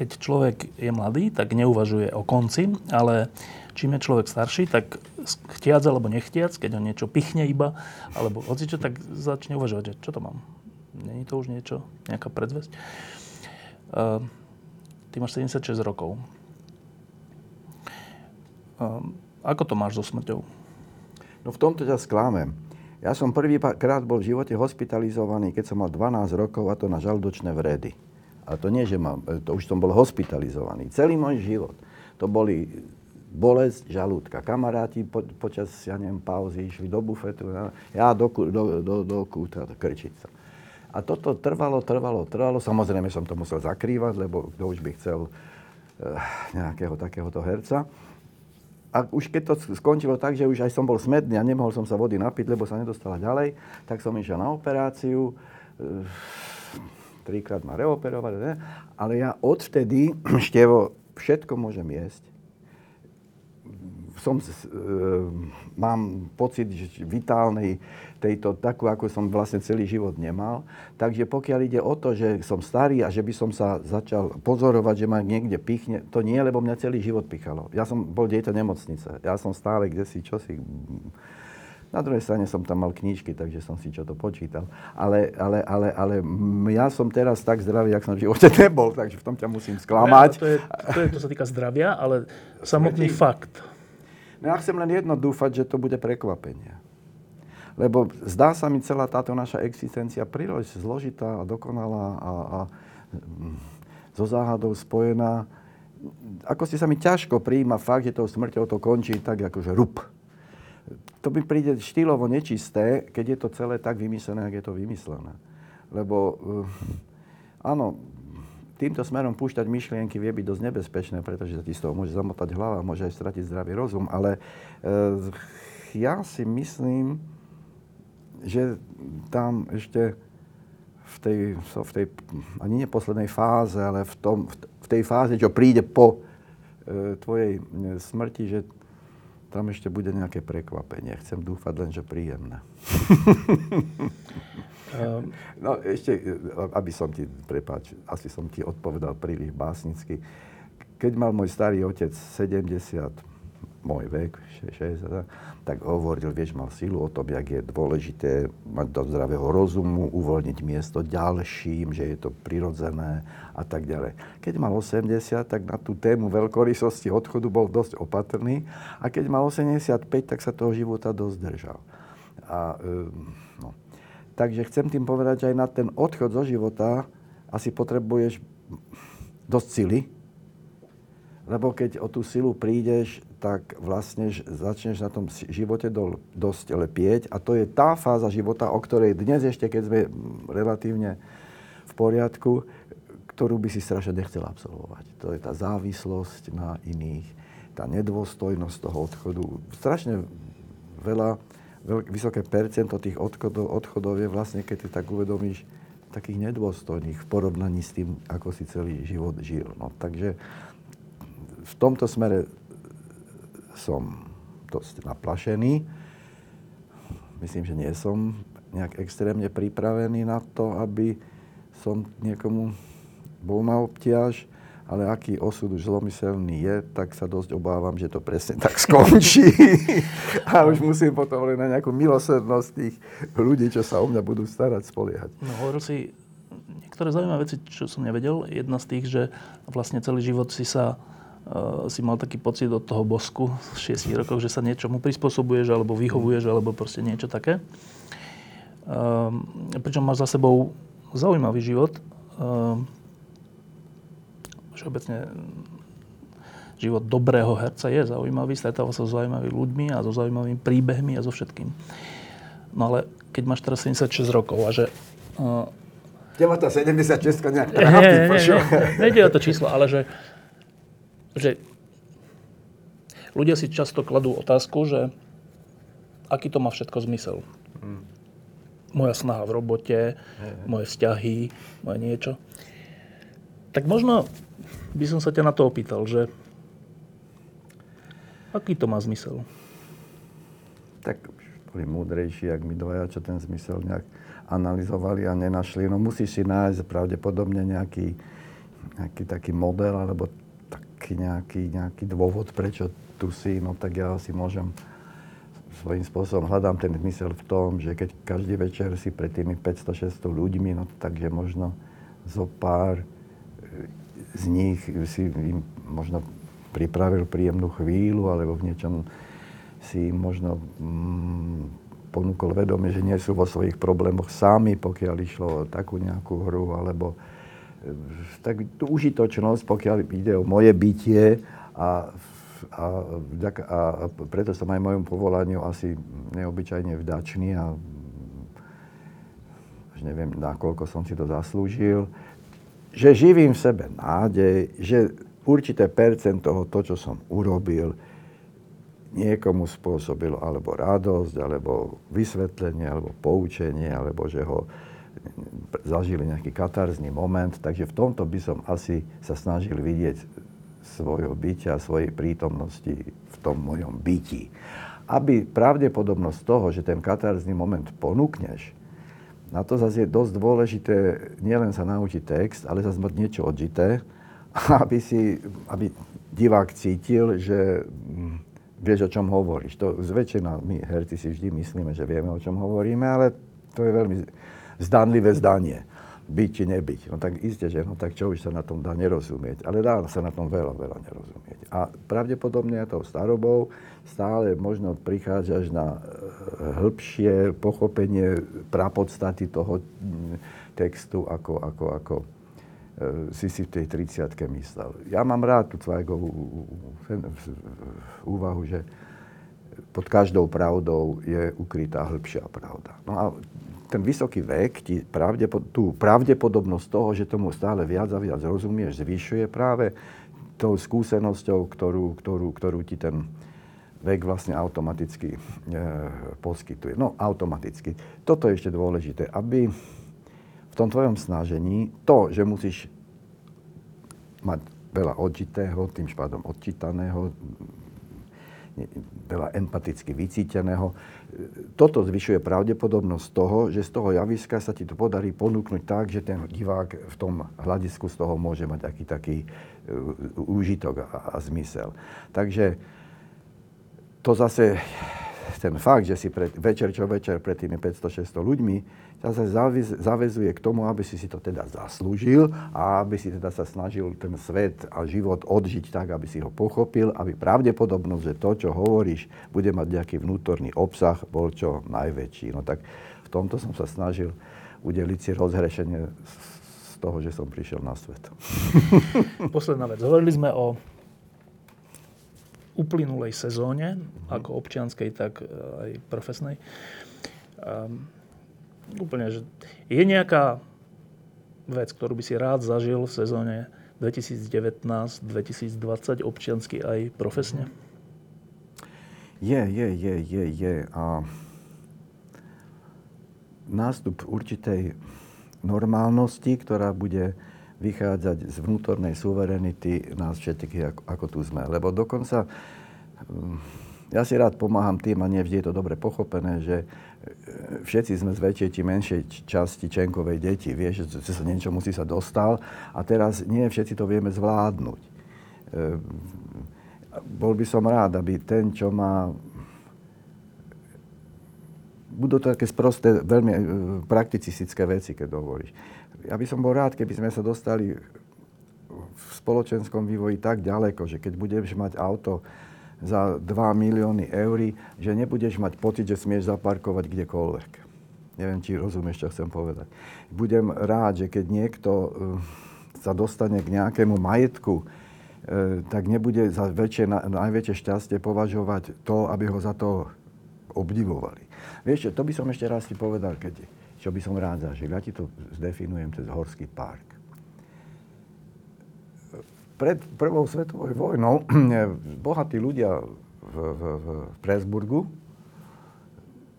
Keď človek je mladý, tak neuvažuje o konci, ale čím je človek starší, tak chtiac alebo nechtiac, keď ho niečo pichne iba, alebo hocičo, tak začne uvažovať, že čo to mám? Není to už niečo, nejaká predzvesť? Uh, ty máš sedemdesiatšesť rokov. Uh, ako to máš so smrťou? No v tomto ťa sklámem. Ja som prvýkrát bol v živote hospitalizovaný, keď som mal dvanásť rokov, a to na žalúdočné vredy. A A to nie, že mám, to už som bol hospitalizovaný. Celý môj život. To boli bolesť žalúdka. Kamaráti po, počas, ja neviem, pauzy išli do bufetu, ja do, do, do, do kúta krčiť sa. A toto trvalo, trvalo, trvalo. Samozrejme som to musel zakrývať, lebo kto už by chcel nejakého takéhoto herca. A už keď to skončilo tak, že už aj som bol smedný a nemohol som sa vody napiť, lebo sa nedostala ďalej, tak som išiel na operáciu. Trikrát ma reoperovať, ne? Ale ja odvtedy, Števo, všetko môžem jesť. Som, e, mám pocit vitálnej tejto, takú, ako som vlastne celý život nemal. Takže pokiaľ ide o to, že som starý a že by som sa začal pozorovať, že ma niekde pichne, to nie, lebo mňa celý život pichalo. Ja som bol dieťa nemocnice. Ja som stále kdesi čosi. Na druhej strane som tam mal knížky, takže som si čo to počítal. Ale, ale, ale, ale ja som teraz tak zdravý, jak som v živote nebol, takže v tom ťa musím sklamať. To, je, to, je, to sa týka zdravia, ale samotný Svetí. Fakt. No ja chcem len jedno dúfať, že to bude prekvapenie. Lebo zdá sa mi celá táto naša existencia príliš zložitá a dokonalá a, a so záhadou spojená. Ako si sa mi ťažko prijíma fakt, že tou smrťou to končí tak akože rup. To mi príde štýlovo nečisté, keď je to celé tak vymyslené, ak je to vymyslené. Lebo áno, týmto smerom púšťať myšlienky vie byť dosť nebezpečné, pretože ti z toho môže zamotať hlava, môže aj stratiť zdravý rozum, ale e, ja si myslím, že tam ešte v tej, v tej ani nie poslednej fáze, ale v, tom, v tej fáze, čo príde po e, tvojej smrti, že tam ešte bude nejaké prekvapenie. Chcem dúfať len, že príjemné. No ešte, aby som ti, prepáč, asi som ti odpovedal príliš básnicky. Keď mal môj starý otec sedemdesiat, môj vek, šesťdesiat, tak hovoril, vieš, mal silu o tom, jak je dôležité mať do zdravého rozumu, uvoľniť miesto ďalším, že je to prirodzené a tak ďalej. Keď mal osemdesiat, tak na tú tému veľkorysosti odchodu bol dosť opatrný a keď mal osemdesiatpäť, tak sa toho života dosť držal. A, no. Takže chcem tým povedať, že aj na ten odchod zo života asi potrebuješ dosť sily, lebo keď o tú silu prídeš, tak vlastne začneš na tom živote do, dosť lepieť a to je tá fáza života, o ktorej dnes ešte, keď sme relatívne v poriadku, ktorú by si strašne nechcel absolvovať. To je tá závislosť na iných, tá nedôstojnosť toho odchodu. Strašne veľa Vysoké percento tých odchodov, odchodov je vlastne, keď ty tak uvedomíš, takých nedôstojných v porovnaní s tým, ako si celý život žil. No, takže v tomto smere som dosť naplašený. Myslím, že nie som nejak extrémne pripravený na to, aby som niekomu bol na obťaž, ale aký osud už zlomyselný je, tak sa dosť obávam, že to presne tak skončí. A už musím potom len na nejakú milosrdnosť tých ľudí, čo sa o mňa budú starať, spoliehať. No hovoril si niektoré zaujímavé veci, čo som nevedel. Jedna z tých, že vlastne celý život si sa uh, si mal taký pocit od toho bosku z šiestich rokov, že sa niečomu prispôsobuješ, alebo vyhovuješ, alebo proste niečo také. Um, pričom máš za sebou zaujímavý život. Um, že obecne život dobrého herca je zaujímavý, stretáva sa so zaujímavými ľuďmi a so zaujímavými príbehmi a so všetkým. No ale keď máš teraz sedemdesiatšesť rokov a že... Uh, Teba tá sedemdesiatšesť nejak trápi, počo? Nejde o to číslo, ale že, že ľudia si často kladú otázku, že aký to má všetko zmysel. Hmm. Moja snaha v robote, hey, moje vzťahy, moje niečo. Tak možno by som sa ťa na to opýtal, že aký to má zmysel? Tak už boli múdrejší, ak my dvaja, čo ten zmysel nejak analyzovali a nenašli. No musíš si nájsť pravdepodobne nejaký, nejaký taký model alebo taký nejaký, nejaký dôvod, prečo tu si. No tak ja si môžem svojím spôsobom hľadám ten zmysel v tom, že keď každý večer si pred tými päťsto šesťsto ľuďmi, no takže možno zo pár z nich si im možno pripravil príjemnú chvíľu, alebo v niečom si im možno mm, ponúkol vedomie, že nie sú vo svojich problémoch sami, pokiaľ išlo o takú nejakú hru, alebo tak tú užitočnosť, pokiaľ ide o moje bytie a, a, a preto som aj mojom povolaniu asi neobyčajne vďačný a už neviem, nakoľko som si to zaslúžil, že živím v sebe nádej, že určité percent toho, to, čo som urobil, niekomu spôsobilo alebo radosť, alebo vysvetlenie, alebo poučenie, alebo že ho zažili nejaký katarzný moment. Takže v tomto by som asi sa snažil vidieť svojho bytia, svojej prítomnosti v tom mojom byti. Aby pravdepodobnosť toho, že ten katarzný moment ponúkneš, na to zase je dosť dôležité nielen sa naučiť text, ale zase mať niečo odžité, aby si, aby divák cítil, že vieš, o čom hovoríš. To zväčšina my herci si vždy myslíme, že vieme, o čom hovoríme, ale to je veľmi zdanlivé zdanie. Byť či nebyť. No tak isté, že no tak čo už sa na tom dá nerozumieť. Ale dá sa na tom veľa, veľa nerozumieť. A pravdepodobne tou starobou stále možno prichádzaš na hĺbšie pochopenie prapodstaty toho textu, ako, ako, ako si si v tej tridsiatke myslel. Ja mám rád tú Zweigovú úvahu, že pod každou pravdou je ukrytá hĺbšia pravda. No a ten vysoký vek, tí pravdepod- tú pravdepodobnosť toho, že tomu stále viac a viac rozumieš, zvyšuje práve tou skúsenosťou, ktorú, ktorú, ktorú ti ten vek vlastne automaticky e, poskytuje. No, automaticky. Toto je ešte dôležité, aby v tom tvojom snažení to, že musíš mať veľa odžitého, tým pádom odčítaného, veľa empaticky vycíteného. Toto zvyšuje pravdepodobnosť toho, že z toho javiska sa ti to podarí ponúknuť tak, že ten divák v tom hľadisku z toho môže mať taký taký úžitok a, a zmysel. Takže to zase ten fakt, že si pred, večer čo večer pred tými päťsto šesťsto ľuďmi zase zavezuje k tomu, aby si si to teda zaslúžil a aby si teda sa snažil ten svet a život odžiť tak, aby si ho pochopil, aby pravdepodobnosť, že to, čo hovoríš, bude mať nejaký vnútorný obsah, bol čo najväčší. No tak v tomto som sa snažil udeliť si rozhrešenie z toho, že som prišiel na svet. Posledná vec. Hovorili sme o uplynulej sezóne, ako občianskej, tak aj profesnej. Um, úplne, že je nejaká vec, ktorú by si rád zažil v sezóne dvetisíc devätnásť dvetisíc dvadsať občiansky aj profesne? Je, je, je, je, je. A nástup určitej normálnosti, ktorá bude vychádzať z vnútornej suverenity nás všetkých, ako, ako tu sme. Lebo dokonca, ja si rád pomáham tým, a nie vždy je to dobre pochopené, že všetci sme z väčšej či menšej časti Čenkovej deti. Vieš, že sa niečomu si sa dostal a teraz nie všetci to vieme zvládnuť. Bol by som rád, aby ten, čo má... Budú to také sprosté, veľmi prakticistické veci, keď hovoríš. Ja by som bol rád, keby sme sa dostali v spoločenskom vývoji tak ďaleko, že keď budeš mať auto za dva milióny eur, že nebudeš mať pocit, že smieš zaparkovať kdekoľvek. Neviem, či rozumieš, čo chcem povedať. Budem rád, že keď niekto sa dostane k nejakému majetku, tak nebude za väčšie, najväčšie šťastie považovať to, aby ho za to obdivovali. Vieš, to by som ešte raz ti povedal, keď, čo by som rád zažil. Ja ti to zdefinujem cez Horský park. Pred prvou svetovou vojnou bohatí ľudia v, v, v Presburgu,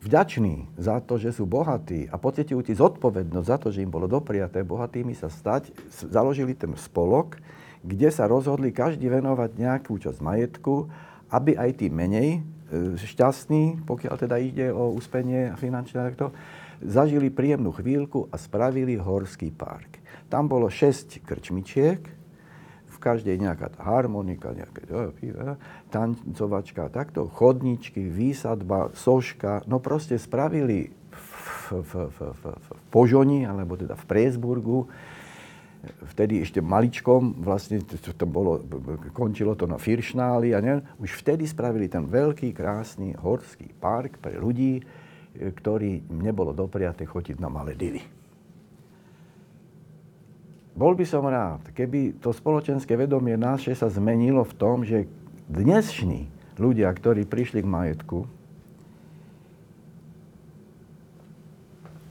vďační za to, že sú bohatí a pocitujú ti zodpovednosť za to, že im bolo dopriaté bohatými sa stať, založili ten spolok, kde sa rozhodli každý venovať nejakú časť majetku, aby aj tí menej šťastní, pokiaľ teda ide o uspenie finančné takto, zažili príjemnú chvíľku a spravili Horský park. Tam bolo šesť krčmičiek, v každej nejaká tá harmonika, nejaké tancovačka, takto, chodničky, výsadba, soška, no proste spravili v, v, v, v, v Požoni, alebo teda v Presburgu, vtedy ešte maličkom, vlastne to bolo, končilo to na Firšnáli a ne, už vtedy spravili ten veľký, krásny Horský park pre ľudí, ktorým nebolo dopriaté chodiť na Maledivy. bol by som rád, keby to spoločenské vedomie naše sa zmenilo v tom, že dnešní ľudia, ktorí prišli k majetku,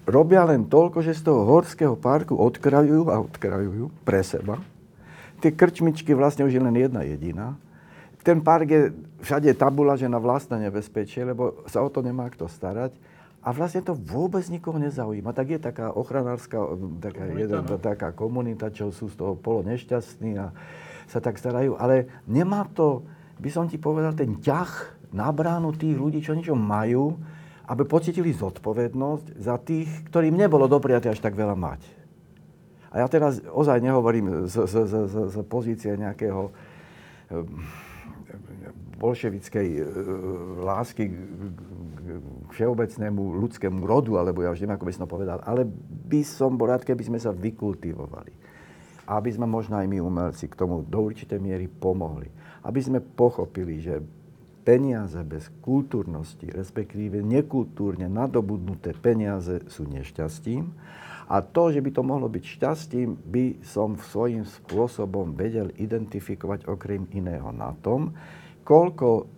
robia len toľko, že z toho Horského parku odkrajujú a odkrajujú pre seba. Tie krčmičky vlastne už je len jedna jediná. Ten park je všade tabula, že na vlastné nebezpečie, lebo sa o to nemá kto starať. A vlastne to vôbec nikoho nezaujíma. Tak je taká ochranárska taká komunita, jeden, no? taká komunita, čo sú z toho polo nešťastní a sa tak starajú. Ale nemá to, by som ti povedal, ten ťah na bránu tých ľudí, čo niečo majú, aby pocítili zodpovednosť za tých, ktorým nebolo dopriate až tak veľa mať. A ja teraz ozaj nehovorím z, z, z, z pozície nejakého bolševickej e, lásky k všeobecnému ľudskému rodu, alebo ja už neviem, ako by som to povedal, ale by som bol rád, keby sme sa vykultivovali. Aby sme možno aj my umelci k tomu do určitej miery pomohli. Aby sme pochopili, že peniaze bez kultúrnosti, respektíve nekultúrne nadobudnuté peniaze sú nešťastím. A to, že by to mohlo byť šťastím, by som svojím spôsobom vedel identifikovať okrem iného na tom, koľko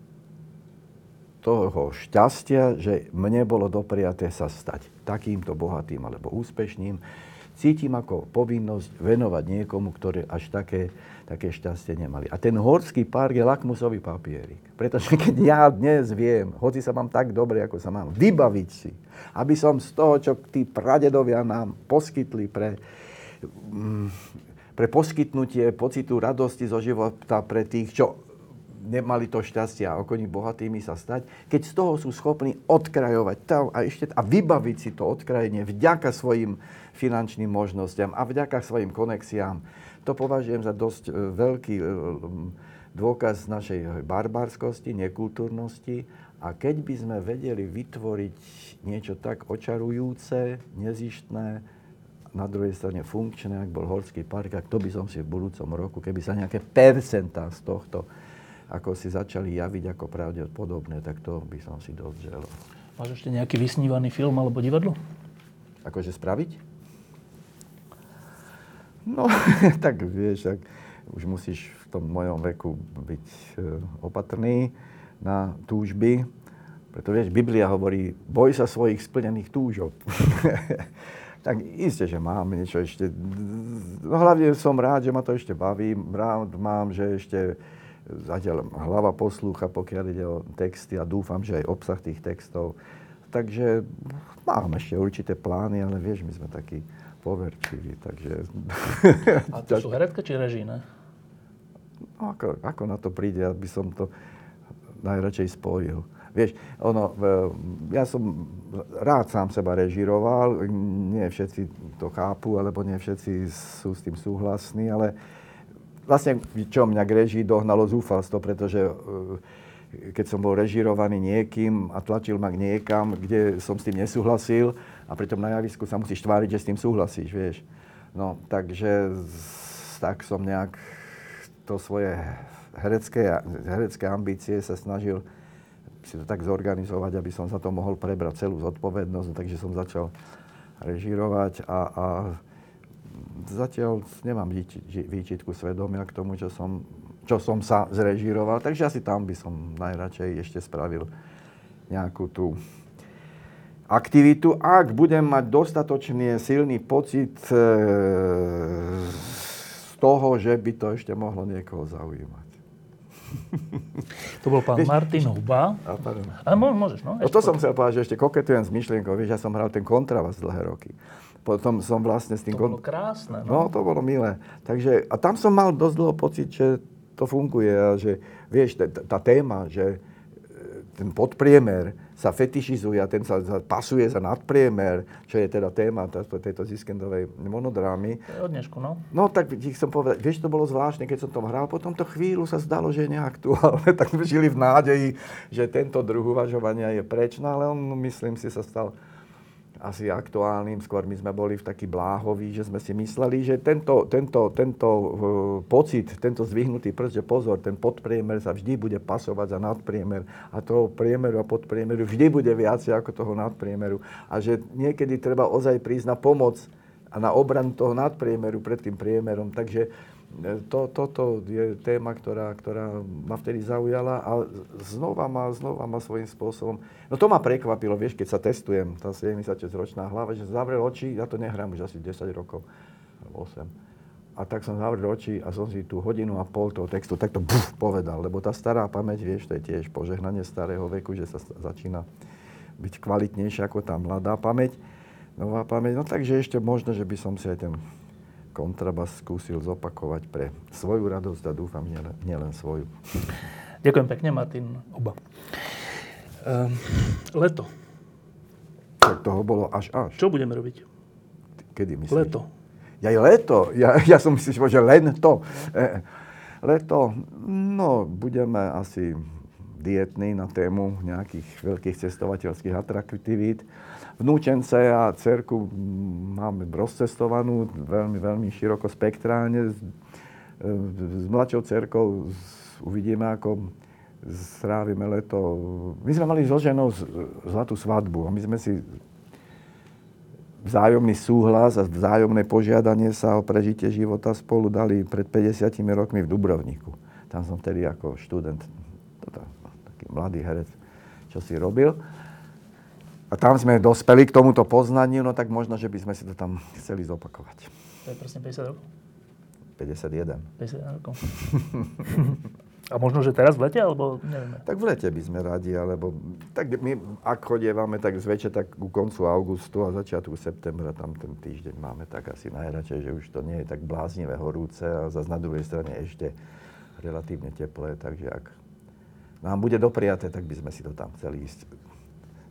toho šťastia, že mne bolo dopriaté sa stať takýmto bohatým alebo úspešným, cítim ako povinnosť venovať niekomu, ktorý až také, také šťastie nemali. A ten Horský park je lakmusový papierik. Pretože keď ja dnes viem, hoci sa mám tak dobre, ako sa mám, vybaviť si, aby som z toho, čo tí pradedovia nám poskytli pre... pre poskytnutie pocitu radosti zo života pre tých, čo nemali to šťastie a okolí bohatými sa stať, keď z toho sú schopní odkrajovať tam a ešte a vybaviť si to odkrajenie vďaka svojim finančným možnostiam a vďaka svojim konexiám. To považujem za dosť veľký dôkaz našej barbarskosti, nekultúrnosti. A keď by sme vedeli vytvoriť niečo tak očarujúce, nezištné, na druhej strane funkčné, ak bol Horský park, a to by som si v budúcom roku, keby sa nejaké percentá z tohto ako si začali javiť ako pravdepodobné, tak to by som si dosť želal. Máš ešte nejaký vysnívaný film alebo divadlo? Akože spraviť? No, tak vieš, tak už musíš v tom mojom veku byť opatrný na túžby. Preto vieš, Biblia hovorí, boj sa svojich splnených túžob. Tak isté, že mám niečo ešte. No hlavne som rád, že ma to ešte baví. Rád mám, že ešte zatiaľ hlava poslúcha, pokiaľ ide o texty a dúfam, že aj obsah tých textov. Takže mám ešte určité plány, ale vieš, my sme takí poverčiví, takže... A to sú herecká či režijné? No ako, ako na to príde, aby som to najradšej spojil. Vieš, ono, ja som rád sám seba režiroval, nie všetci to chápu, alebo nie všetci sú s tým súhlasní, ale vlastne, čo mňa k režii dohnalo zúfalstvo, pretože keď som bol režirovaný niekým a tlačil ma k niekam, kde som s tým nesúhlasil a pritom na javisku sa musíš tváriť, že s tým súhlasíš, vieš. No, takže tak som nejak to svoje herecké, herecké ambície sa snažil si to tak zorganizovať, aby som za to mohol prebrať celú zodpovednosť, takže som začal režirovať a... a zatiaľ nemám výčitku svedomia k tomu, čo som, čo som sa zrežíroval, takže asi tam by som najradšej ešte spravil nejakú tú aktivitu. Ak budem mať dostatočne silný pocit e, z toho, že by to ešte mohlo niekoho zaujímať. To bol pán vieš, Martin Huba. A, a môžeš, no. To som chcel povedať, že ešte koketujem s myšlienkou. Vieš, ja som hral ten kontrabas dlhé roky. Potom som vlastne s tým... To bolo krásne. No, no to bolo milé. Takže, a tam som mal dosť dlho pocit, že to funguje a že, vieš, t- tá téma, že ten podpriemer sa fetišizuje a ten sa, sa pasuje za nadpriemer, čo je teda téma t- tejto Ziskendovej monodrámy. Od dnešku, no. No, tak ich som povedal, vieš, to bolo zvláštne, keď som tom hral, potom to chvíľu sa zdalo, že je neaktuálne, tak sme žili v nádeji, že tento druh uvažovania je preč, no, ale on, myslím si, sa stal asi aktuálnym, skôr my sme boli v taký bláhoví, že sme si mysleli, že tento, tento, tento pocit, tento zdvihnutý prst, že pozor, ten podpriemer sa vždy bude pasovať za nadpriemer a toho priemeru a podpriemeru vždy bude viac ako toho nadpriemeru a že niekedy treba ozaj prísť na pomoc a a na obranu toho nadpriemeru pred tým priemerom. Takže to, toto je téma, ktorá, ktorá ma vtedy zaujala a znova ma, znova ma svojím spôsobom... No to ma prekvapilo, vieš, keď sa testujem, tá sedemdesiatšesťročná hlava, že zavrel oči, ja to nehrám už asi desať rokov, osem. A tak som zavrel oči a som si tú hodinu a pol toho textu takto buf, povedal. Lebo tá stará pamäť, vieš, to je tiež požehnanie starého veku, že sa začína byť kvalitnejšia ako tá mladá pamäť, nová pamäť. No takže ešte možno, že by som si aj ten kontrabas skúsil zopakovať pre svoju radosť a dúfam, že nielen svoju. Ďakujem pekne, Martin Huba. Ehm, leto. Tak toho bolo až až. Čo budeme robiť? Kedy myslíš? Leto. Ja je leto. Ja, ja som myslíš, že len to. Leto. No, budeme asi dietní na tému nejakých veľkých cestovateľských atraktivít. Vnúčence a dcerku máme rozcestovanú veľmi, veľmi široko spektrálne. S, s mladšou dcerkou uvidíme, ako strávime leto. My sme mali so ženou zlatú svadbu a my sme si vzájomný súhlas a vzájomné požiadanie sa o prežitie života spolu dali pred päťdesiatimi rokmi v Dubrovniku. Tam som vtedy ako študent, toto, taký mladý herec, čo si robil. A tam sme dospeli k tomuto poznaniu, no tak možno, že by sme si to tam chceli zopakovať. To je presne päťdesiat rokov? päťdesiatjeden. päťdesiatjeden rokov. A možno, že teraz v lete, alebo nevieme? Tak v lete by sme radi, alebo... Tak my, ak chodievame, tak zväčša tak ku koncu augustu a začiatku septembra, tam ten týždeň máme tak asi najradšej, že už to nie je tak bláznivé horúce a zase na druhej strane ešte relatívne teplé, takže ak nám bude dopriaté, tak by sme si to tam chceli ísť,